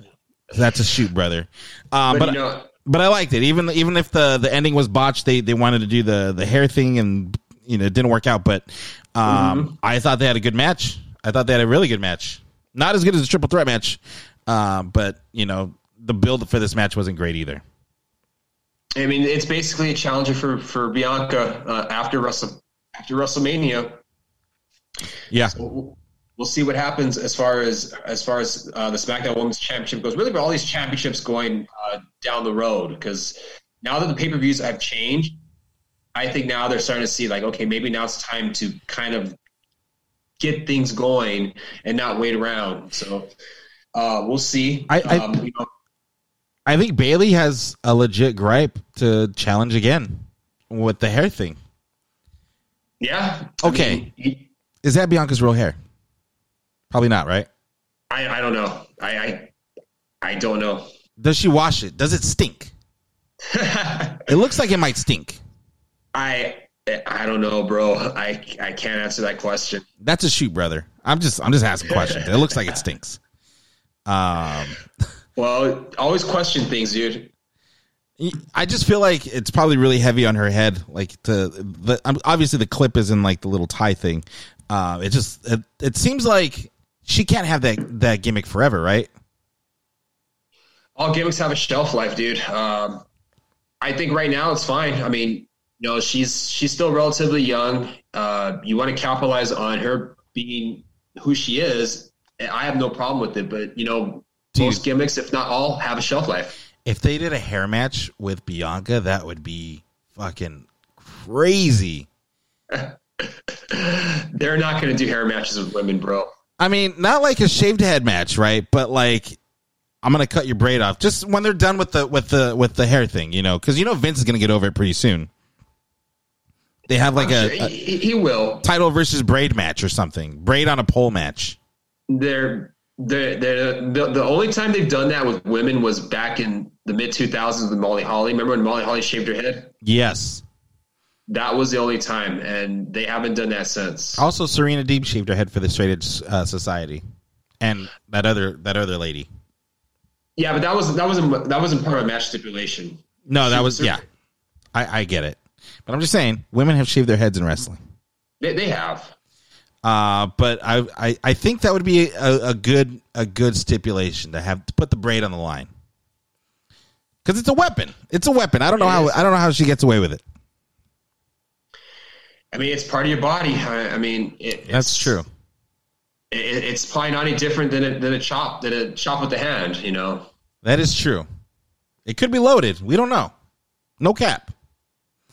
That's a shoot, brother. Um, but but, you know, but I liked it. Even even if the, the ending was botched, they they wanted to do the the hair thing and. You know, it didn't work out, but um, mm-hmm. I thought they had a good match. I thought they had a really good match. Not as good as a triple threat match, uh, but, you know, the build for this match wasn't great either. I mean, it's basically a challenger for, for Bianca uh, after Wrestle, after WrestleMania. Yeah. So we'll, we'll see what happens as far as as far as uh, the SmackDown Women's Championship goes. Really, but all these championships going uh, down the road, because now that the pay-per-views have changed, I think now they're starting to see like, okay, maybe now it's time to kind of get things going and not wait around. So uh, we'll see. I, I, um, you know. I think Bayley has a legit gripe to challenge again with the hair thing. Yeah. Okay. I mean, he, is that Bianca's real hair? Probably not, right? I, I don't know. I, I I don't know. Does she wash it? Does it stink? It looks like it might stink. I I don't know, bro. I I can't answer that question. That's a shoot, brother. I'm just I'm just asking questions. It looks like it stinks. Um. Well, always question things, dude. I just feel like it's probably really heavy on her head. Like to the obviously the clip is in like the little tie thing, Uh, it just it, it seems like she can't have that that gimmick forever, right? All gimmicks have a shelf life, dude. Um, I think right now it's fine. I mean, you know, she's she's still relatively young. Uh, you want to capitalize on her being who she is. I have no problem with it, but you know, dude, most gimmicks, if not all, have a shelf life. If they did a hair match with Bianca, that would be fucking crazy. They're not going to do hair matches with women, bro. I mean, not like a shaved head match, right? But like, I'm going to cut your braid off just when they're done with the with the with the hair thing, you know, because you know Vince is going to get over it pretty soon. They have like a, a he will title versus braid match or something, braid on a pole match. They're, they're, they're, the the only time they've done that with women was back in the mid two thousands with Molly Holly. Remember when Molly Holly shaved her head? Yes. That was the only time, and they haven't done that since. Also, Serena Deeb shaved her head for the Straight Edge uh, Society, and that other that other lady. Yeah, but that was that wasn't that wasn't part of a match stipulation. No, that was yeah. I, I get it, but I'm just saying, women have shaved their heads in wrestling. They, they have. Uh, but I, I I think that would be a, a good a good stipulation to have to put the braid on the line, because it's a weapon. It's a weapon. I don't know how I don't know how she gets away with it. I mean, it's part of your body. I, I mean, it, it's, that's true. It, it's probably not any different than a, than a chop, than a chop with the hand. You know, that is true. It could be loaded. We don't know. No cap.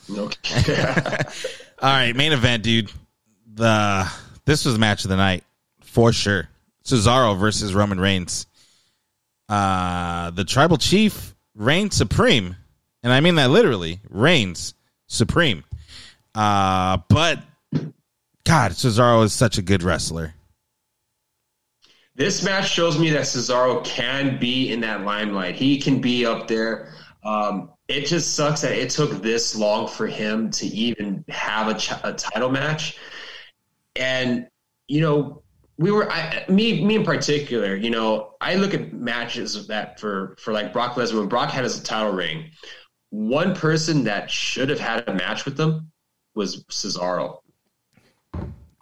No cap. All right, main event, dude. The this was the match of the night for sure. Cesaro versus Roman Reigns. Uh, the tribal chief reigns supreme, and I mean that literally. Reigns supreme. Uh, but God, Cesaro is such a good wrestler. This match shows me that Cesaro can be in that limelight. He can be up there. Um, it just sucks that it took this long for him to even have a, ch- a title match. And, you know, we were, I, me, me in particular, you know, I look at matches of that for, for like Brock Lesnar, when Brock had his title reign, one person that should have had a match with them was Cesaro.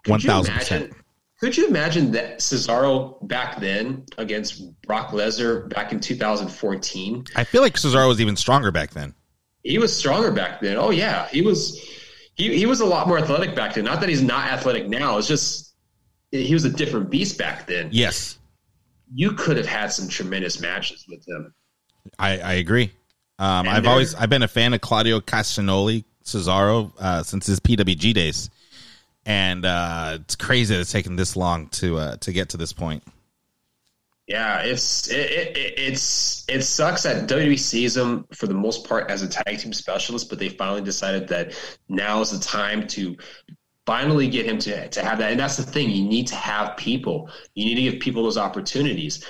Could you imagine, could you imagine that Cesaro back then against Brock Lesnar back in two thousand fourteen? I feel like Cesaro was even stronger back then. He was stronger back then. Oh yeah. He was, he, he was a lot more athletic back then. Not that he's not athletic now. It's just, he was a different beast back then. Yes. You could have had some tremendous matches with him. I, I agree. Um, I've always, I've been a fan of Claudio Castagnoli, Cesaro uh, since his P W G days, and uh, it's crazy that it's taken this long to uh, to get to this point. Yeah, it's it, it it's it sucks that W W E sees him for the most part as a tag team specialist, but they finally decided that now is the time to finally get him to to have that. And that's the thing, you need to have people, you need to give people those opportunities.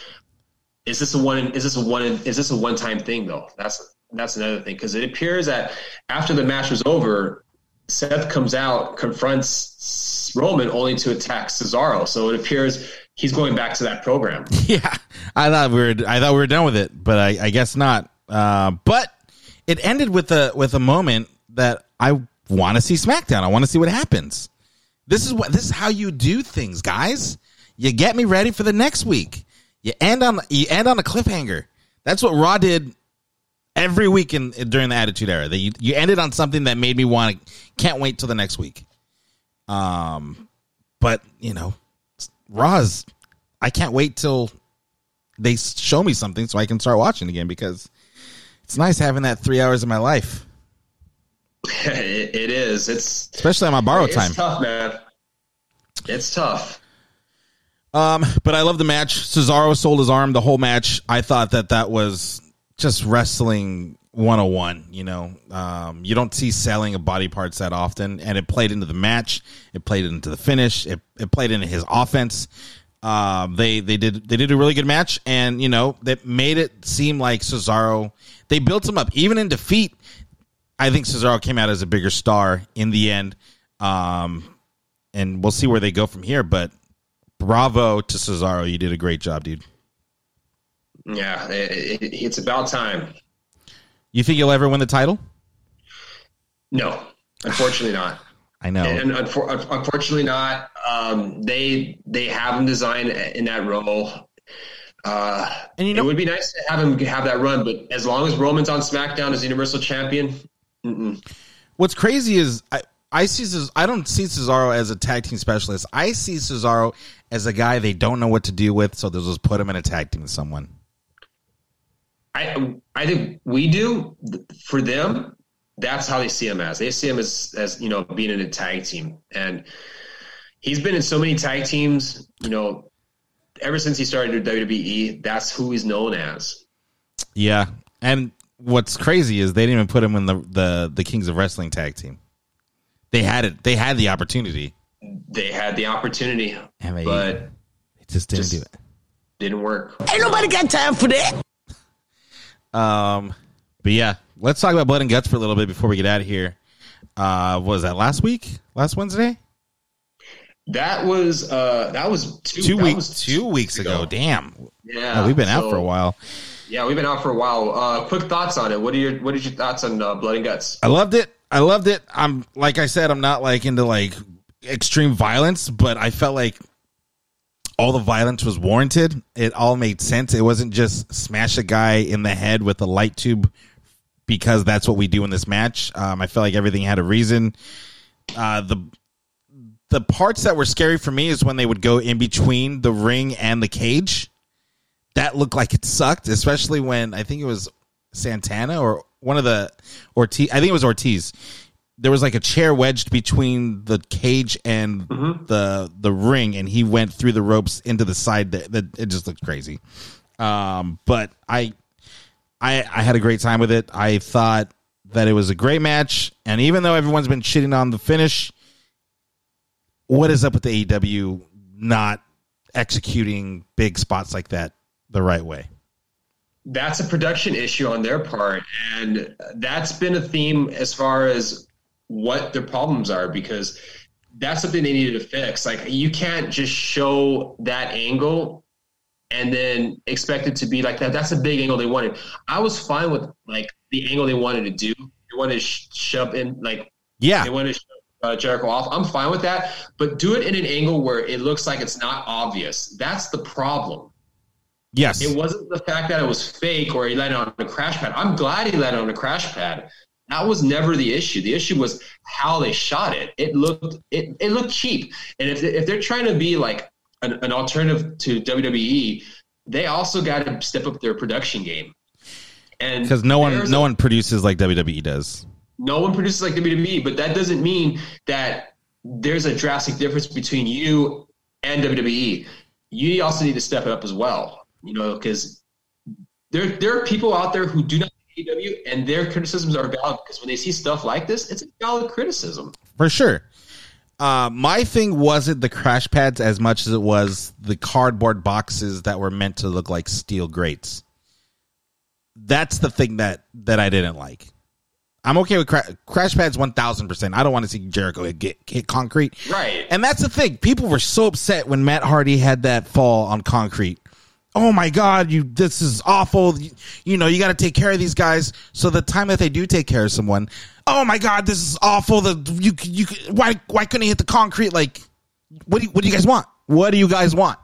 Is this a one? Is this a one? Is this a one time thing though? That's That's another thing, because it appears that after the match was over, Seth comes out, confronts Roman, only to attack Cesaro. So it appears he's going back to that program. Yeah, I thought we were I thought we were done with it, but I, I guess not. Uh, but it ended with a with a moment that I want to see SmackDown. I want to see what happens. This is what this is how you do things, guys. You get me ready for the next week. You end on you end on a cliffhanger. That's what Raw did. Every week in, during the Attitude Era, that you, you ended on something that made me want to can't wait till the next week. Um, but you know, Raw's, I can't wait till they show me something so I can start watching again, because it's nice having that three hours of my life. It, it is. It's especially on my borrow it's time. It's tough, man. It's tough. Um, but I love the match. Cesaro sold his arm the whole match. I thought that that was just wrestling one oh one, you know. Um, you don't see selling of body parts that often, and it played into the match. It played into the finish. It, it played into his offense. Uh, they they did they did a really good match, and you know that made it seem like Cesaro. They built him up even in defeat. I think Cesaro came out as a bigger star in the end, um, and we'll see where they go from here. But bravo to Cesaro, you did a great job, dude. Yeah, it, it, it's about time. You think you'll ever win the title? No, unfortunately not. I know. And unfor- unfortunately not. Um, they they have him designed in that role. Uh, and you know, it would be nice to have him have that run, but as long as Roman's on SmackDown as Universal Champion, mm-mm. What's crazy is I, I see Cesaro, I don't see Cesaro as a tag team specialist. I see Cesaro as a guy they don't know what to do with, so they'll just put him in a tag team with someone. I I think we do for them. That's how they see him as. They see him as, as you know, being in a tag team. And he's been in so many tag teams, you know, ever since he started at W W E, that's who he's known as. Yeah. And what's crazy is they didn't even put him in the, the, the Kings of Wrestling tag team. They had it. They had the opportunity. They had the opportunity. M A E, but it just didn't just do it. Didn't work. Ain't nobody got time for that. Um, but yeah. Let's talk about Blood and Guts for a little bit before we get out of here. Uh, what was that last week? Last Wednesday? That was uh, that was two, two that weeks was two, two weeks ago. ago. Damn. Yeah, oh, we've been so, out for a while. Yeah, we've been out for a while. Uh, quick thoughts on it. What are your What are your thoughts on uh, Blood and Guts? I loved it. I loved it. I'm like I said, I'm not like into like extreme violence, but I felt like all the violence was warranted. It all made sense. It wasn't just smash a guy in the head with a light tube, because that's what we do in this match. Um, I felt like everything had a reason. Uh, the the parts that were scary for me is when they would go in between the ring and the cage. That looked like it sucked, especially when I think it was Santana or one of the Ortiz. I think it was Ortiz. There was like a chair wedged between the cage and mm-hmm. the the ring, and he went through the ropes into the side. That, that it just looked crazy. Um, but I. I, I had a great time with it. I thought that it was a great match. And even though everyone's been shitting on the finish, what is up with the A E W not executing big spots like that the right way? That's a production issue on their part. And that's been a theme as far as what their problems are, because that's something they needed to fix. Like, you can't just show that angle and then expect it to be like that. That's a big angle they wanted. I was fine with like the angle they wanted to do. They wanted to sh- shove in, like, yeah, they wanted to shove uh, Jericho off. I'm fine with that, but do it in an angle where it looks like it's not obvious. That's the problem. Yes, it wasn't the fact that it was fake or he landed on a crash pad. I'm glad he landed on a crash pad. That was never the issue. The issue was how they shot it. It looked it it looked cheap. And if if they're trying to be like An, an alternative to W W E, they also got to step up their production game, and because no one, no one produces like W W E does. No one produces like W W E, but that doesn't mean that there's a drastic difference between you and W W E. You also need to step it up as well, you know, because there there are people out there who do not like A E W, and their criticisms are valid, because when they see stuff like this, it's a valid criticism for sure. Uh, my thing wasn't the crash pads as much as it was the cardboard boxes that were meant to look like steel grates. That's the thing that, that I didn't like. I'm okay with cra- crash pads one thousand percent. I don't want to see Jericho get hit concrete. Right. And that's the thing. People were so upset when Matt Hardy had that fall on concrete. Oh my God, you! This is awful. You, you know, you got to take care of these guys. So the time that they do take care of someone, oh my God, this is awful. The you you why why couldn't he hit the concrete? Like, what do you, what do you guys want? What do you guys want?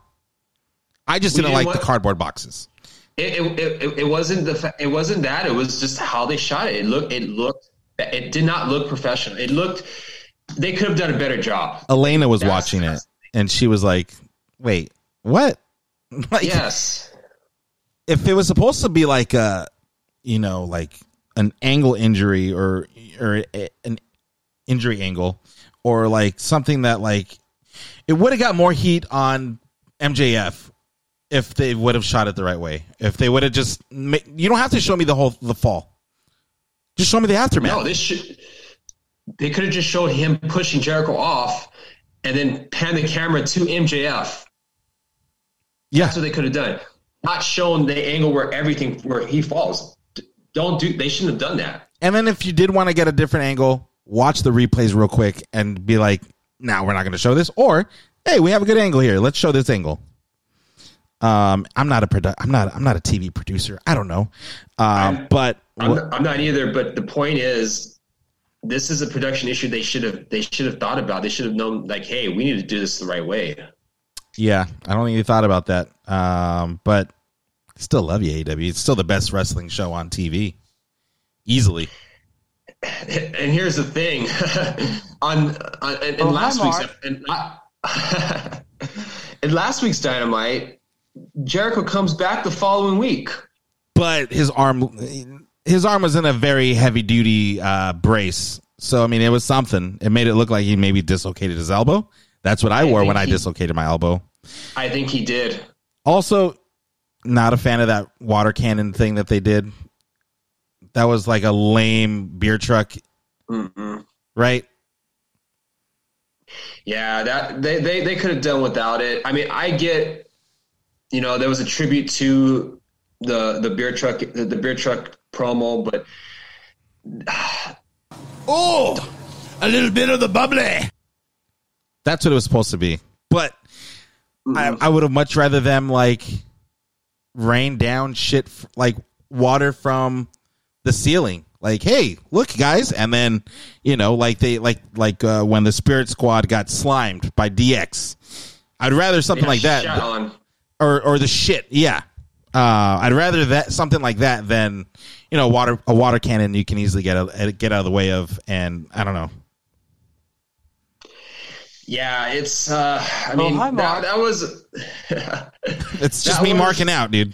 I just didn't, didn't like want, the cardboard boxes. It it, it it wasn't the it wasn't that. It was just how they shot it. It looked it looked it did not look professional. It looked they could have done a better job. Elena was That's watching it, and she was like, "Wait, what?" Like, yes, if it was supposed to be like a, you know, like an angle injury or or a, an injury angle, or like something that like it would have got more heat on M J F if they would have shot it the right way. If they would have just, ma- you don't have to show me the whole the fall. Just show me the aftermath. No, this should, they could have just showed him pushing Jericho off and then pan the camera to M J F. Yeah. That's what they could have done. Not shown the angle where everything, where he falls. Don't do, they shouldn't have done that. And then if you did want to get a different angle, watch the replays real quick and be like, no, we're not going to show this. Or, hey, we have a good angle here. Let's show this angle. Um, I'm not a produ- I'm not, I'm not a T V producer. I don't know. Um, uh, but I'm, I'm not either. But the point is, this is a production issue they should have they should have thought about. They should have known, like, hey, we need to do this the right way. Yeah, I don't think they thought about that. Um, but still love you, A E W. It's still the best wrestling show on T V. Easily. And here's the thing. on, on in, oh, last hi, week's, in, I, in last week's Dynamite, Jericho comes back the following week. But his arm his arm was in a very heavy-duty uh, brace. So, I mean, it was something. It made it look like he maybe dislocated his elbow. That's what I, I wore when he, I dislocated my elbow. I think he did. Also, not a fan of that water cannon thing that they did. That was like a lame beer truck. Mm-mm. Right? Yeah, that they, they, they could have done without it. I mean, I get, you know, there was a tribute to the the beer truck the, the beer truck promo, but oh, a little bit of the bubbly. That's what it was supposed to be. But mm-hmm. I, I would have much rather them like rain down shit f- like water from the ceiling. Like, hey, look, guys. And then, you know, like they like like uh, when the Spirit Squad got slimed by D X. I'd rather something like that. Th- or or the shit. Yeah. Uh, I'd rather that something like that than, you know, water a water cannon you can easily get a, get out of the way of. And I don't know. Yeah, it's, uh, I mean, oh, hi, that, that was, it's just me was, marking out, dude.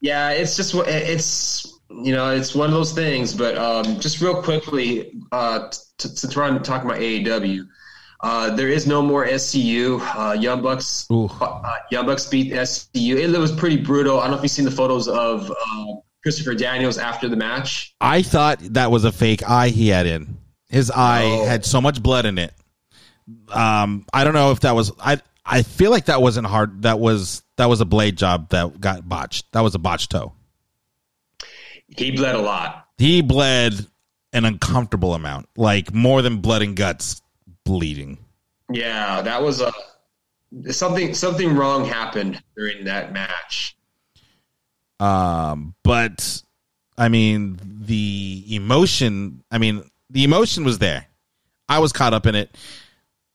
Yeah, it's just, it's, you know, it's one of those things, but, um, just real quickly, uh, to, to try and talk about A E W, uh, there is no more S C U, uh, Young Bucks, uh, Young Bucks beat S C U. It, it was pretty brutal. I don't know if you've seen the photos of, uh, Christopher Daniels after the match. I thought that was a fake eye he had in. His eye oh. had so much blood in it. Um, I don't know if that was I I feel like that wasn't hard. That was that was a blade job that got botched. That was a botched toe. He bled a lot. He bled an uncomfortable amount, like more than blood and guts bleeding. Yeah, that was a something something wrong happened during that match. Um, but I mean the emotion, I mean the emotion was there. I was caught up in it.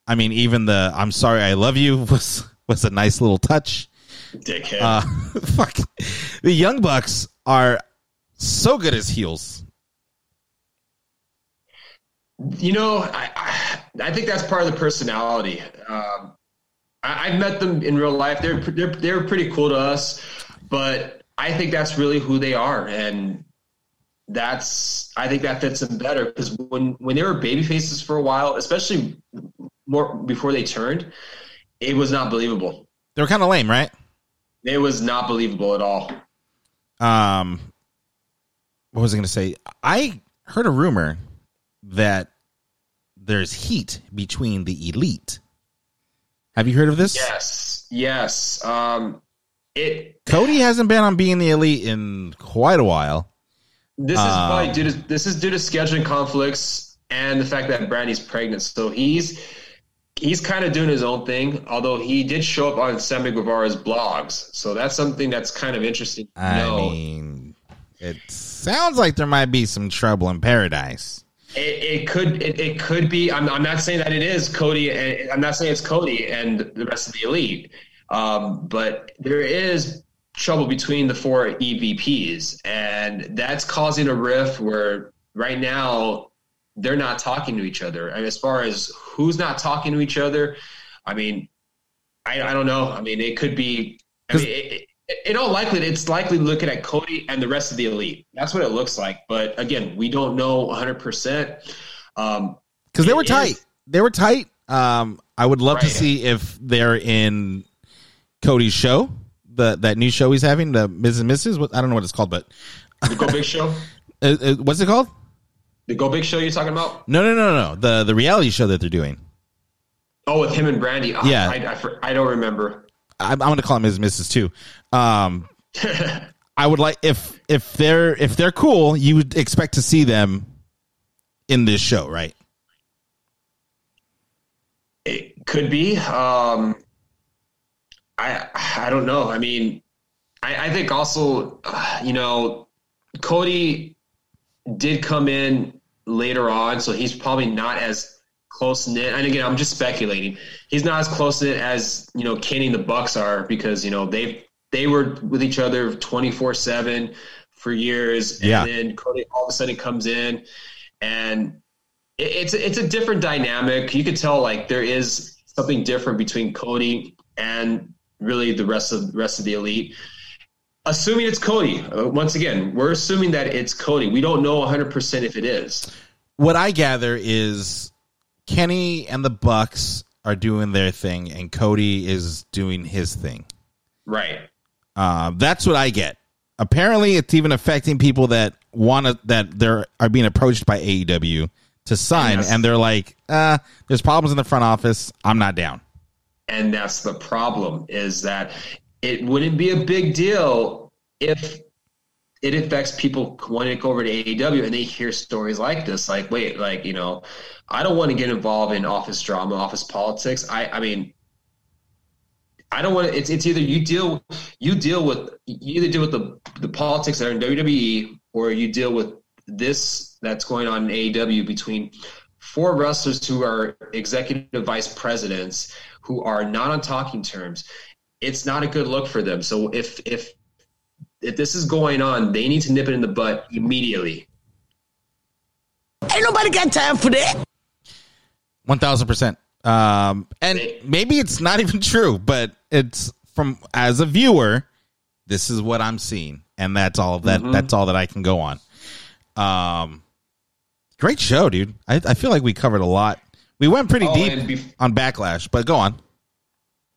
I mean, even the "I'm sorry, I love you" was was a nice little touch. Dickhead. Uh, fuck. The Young Bucks are so good as heels. You know, I I, I think that's part of the personality. Um, I, I've met them in real life. They're they're they're pretty cool to us, but I think that's really who they are, and that's I think that fits them better because when when they were baby faces for a while, especially. More before they turned, it was not believable. They were kind of lame, right? It was not believable at all. Um, what was I going to say? I heard a rumor that there's heat between the Elite. Have you heard of this? Yes, yes. Um, it Cody hasn't been on Being the Elite in quite a while. This is um, probably due to this is due to scheduling conflicts and the fact that Brandy's pregnant, so he's. He's kind of doing his own thing, although he did show up on Sammy Guevara's blogs. So that's something that's kind of interesting to know. I mean, it sounds like there might be some trouble in paradise. It, it could it, it could be. I'm, I'm not saying that it is Cody. And I'm not saying it's Cody and the rest of the Elite. Um, but there is trouble between the four E V Ps. And that's causing a rift where right now they're not talking to each other. And as far as who's not talking to each other, I mean, I, I don't know. I mean, it could be, I mean, it, it, it all likely, it's likely looking at Cody and the rest of the Elite. That's what it looks like. But again, we don't know one hundred percent. Um, Cause they were is, tight. They were tight. Um, I would love right. to see if they're in Cody's show, the, that new show he's having, the Miz and Missus What, I don't know what it's called, but the Go Big Show. It, it, what's it called? The Go Big Show you're talking about? No, no, no, no. The the reality show that they're doing. Oh, with him and Brandy. Oh, yeah. I, I, I don't remember. I, I'm going to call him his Missus too. Um, I would like if if they're if they're cool, you would expect to see them in this show, right? It could be. Um, I I don't know. I mean, I, I think also, uh, you know, Cody did come in later on, so he's probably not as close-knit. And again, I'm just speculating. He's not as close-knit as, you know, Kenny and the Bucks are, because, you know, they they were with each other twenty-four seven for years. And yeah. then Cody all of a sudden comes in, and it, it's, it's a different dynamic. You could tell, like, there is something different between Cody and really the rest of the rest of the elite. Assuming it's Cody. Once again, we're assuming that it's Cody. We don't know one hundred percent if it is. What I gather is Kenny and the Bucks are doing their thing, and Cody is doing his thing. Right. Uh, that's what I get. Apparently, it's even affecting people that want to, that they're are being approached by A E W to sign, yes. and they're like, uh, "There's problems in the front office. I'm not down." And that's the problem, is that it wouldn't be a big deal if it affects people wanting to go over to A E W and they hear stories like this. Like, wait, like, you know, I don't want to get involved in office drama, office politics. I, I mean, I don't want to, it's, it's either you deal, you deal with, you either deal with the, the politics that are in W W E, or you deal with this that's going on in A E W between four wrestlers who are executive vice presidents who are not on talking terms. It's not a good look for them. So if if if this is going on, they need to nip it in the butt immediately. Ain't nobody got time for that. One thousand percent. Um, and maybe it's not even true, but it's from as a viewer, this is what I'm seeing, and that's all that mm-hmm. that's all that I can go on. Um, great show, dude. I, I feel like we covered a lot. We went pretty oh, deep be- on Backlash, but go on.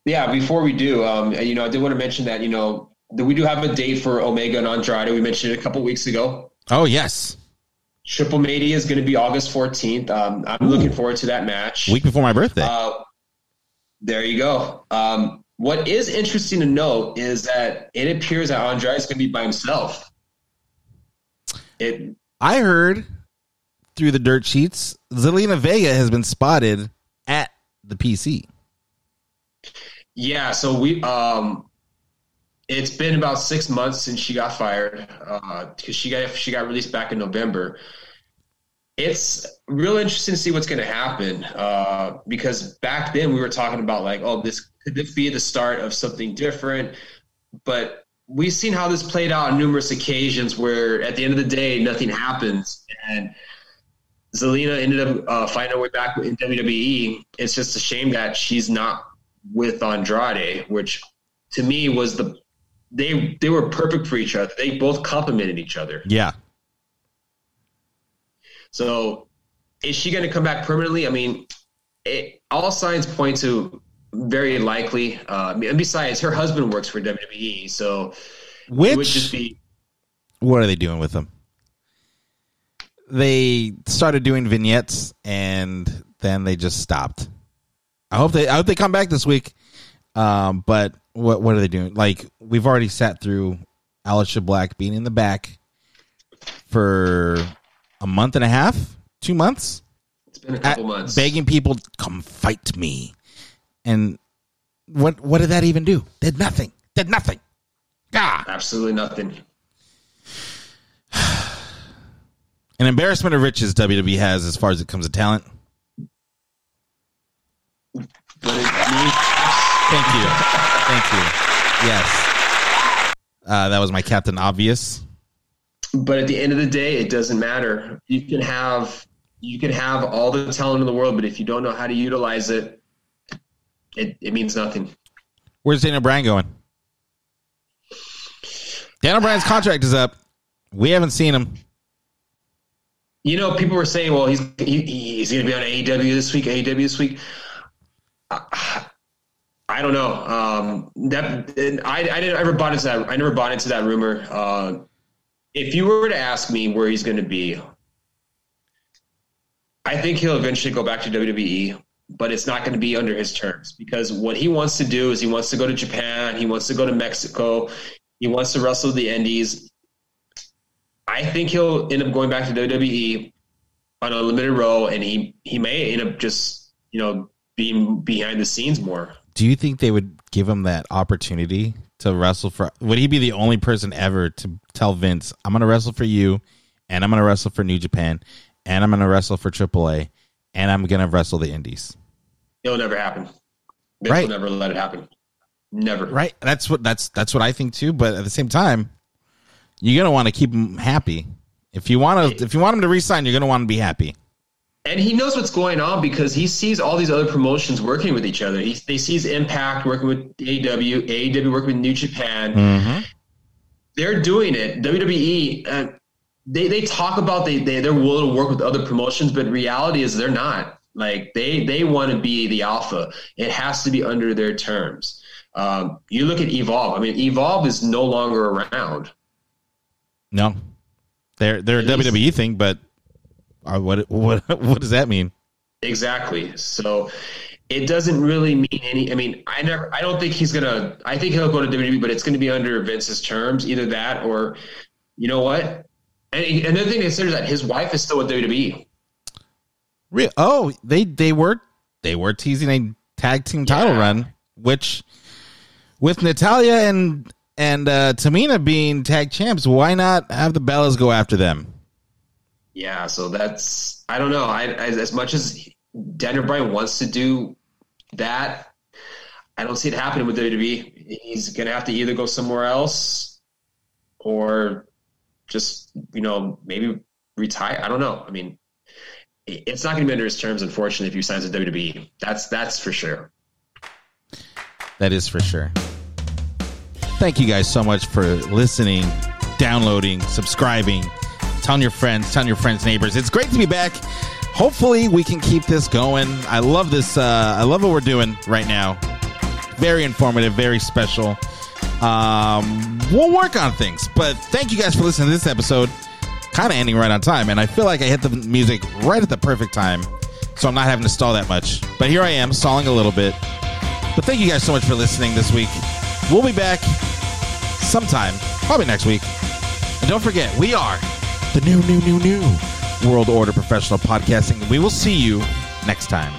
Yeah, before we do, um, you know, I did want to mention that, you know, that we do have a date for Omega and Andrade. We mentioned it a couple weeks ago. Oh, yes. Triple Mania is going to be August fourteenth. Um, I'm Ooh. looking forward to that match. Week before my birthday. Uh, there you go. Um, what is interesting to note is that it appears that Andrade is going to be by himself. It. I heard through the dirt sheets, Zelina Vega has been spotted at the P C. Yeah, so we um, it's been about six months since she got fired, because uh, she got she got released back in November. It's real interesting to see what's going to happen, uh, because back then we were talking about like, oh, this could this be the start of something different, but we've seen how this played out on numerous occasions where at the end of the day nothing happens, and Zelina ended up uh, finding her way back in W W E. It's just a shame that she's not with Andrade, which to me was the they they were perfect for each other. They both complimented each other. Yeah. So is she going to come back permanently? I mean, it, all signs point to very likely. Uh, and besides, her husband works for W W E, so which it would just be. What are they doing with him? They started doing vignettes and then they just stopped. I hope they I hope they come back this week, um, but what what are they doing? Like, we've already sat through Alicia Black being in the back for a month and a half, two months. It's been a couple at, months, begging people come fight me, and what what did that even do? Did nothing. Did nothing. God, absolutely nothing. An embarrassment of riches W W E has as far as it comes to talent. But it, thank you, thank you. Yes, uh, that was my Captain Obvious. But at the end of the day, it doesn't matter. You can have you can have all the talent in the world, but if you don't know how to utilize it, it, it means nothing. Where's Daniel Bryan going? Daniel Bryan's contract is up. We haven't seen him. You know, people were saying, "Well, he's he, he's going to be on A E W this week." A E W this week. I don't know. Um, that I, I didn't ever bought into that. I never bought into that rumor. Uh, if you were to ask me where he's going to be, I think he'll eventually go back to W W E, but it's not going to be under his terms, because what he wants to do is he wants to go to Japan. He wants to go to Mexico. He wants to wrestle the Indies. I think he'll end up going back to W W E on a limited role, and he, he may end up just, you know, being behind the scenes more. Do you think they would give him that opportunity to wrestle for? Would he be the only person ever to tell Vince, I'm going to wrestle for you and I'm going to wrestle for New Japan and I'm going to wrestle for triple A, and I'm going to wrestle the indies. It'll never happen. Vince right. will never let it happen. Never. Right. That's what that's that's what I think too. But at the same time, you're going to want to keep him happy. If you want to, if you want him to resign, you're going to want to be happy. And he knows what's going on because he sees all these other promotions working with each other. He, he sees Impact working with A E W, A E W working with New Japan. Mm-hmm. They're doing it. W W E, uh, they they talk about they, they they're willing to work with other promotions, but reality is they're not. Like they they want to be the alpha. It has to be under their terms. Um, you look at Evolve. I mean, Evolve is no longer around. No, they're they're a W W E thing, but what what what does that mean? Exactly. So it doesn't really mean any. I mean, I never. I don't think he's gonna. I think he'll go to W W E, but it's gonna be under Vince's terms. Either that, or you know what? And another thing to consider is that his wife is still with W W E. Real? Oh, they they were they were teasing a tag team title yeah. run, which with Natalya and. And uh, Tamina being tag champs, why not have the Bellas go after them? Yeah, so that's... I don't know. I, I, as much as Daniel Bryan wants to do that, I don't see it happening with W W E. He's going to have to either go somewhere else or just, you know, maybe retire. I don't know. I mean, it's not going to be under his terms, unfortunately, if he signs with W W E. That's, that's for sure. That is for sure. Thank you guys so much for listening, downloading, subscribing, telling your friends, telling your friends, neighbors. It's great to be back. Hopefully we can keep this going. I love this. Uh, I love what we're doing right now. Very informative, very special. Um, we'll work on things, but thank you guys for listening to this episode. Kind of ending right on time. And I feel like I hit the music right at the perfect time. So I'm not having to stall that much, but here I am stalling a little bit, but thank you guys so much for listening this week. We'll be back sometime, probably next week. And don't forget, we are the new, new, new, new World Order Professional Podcasting. We will see you next time.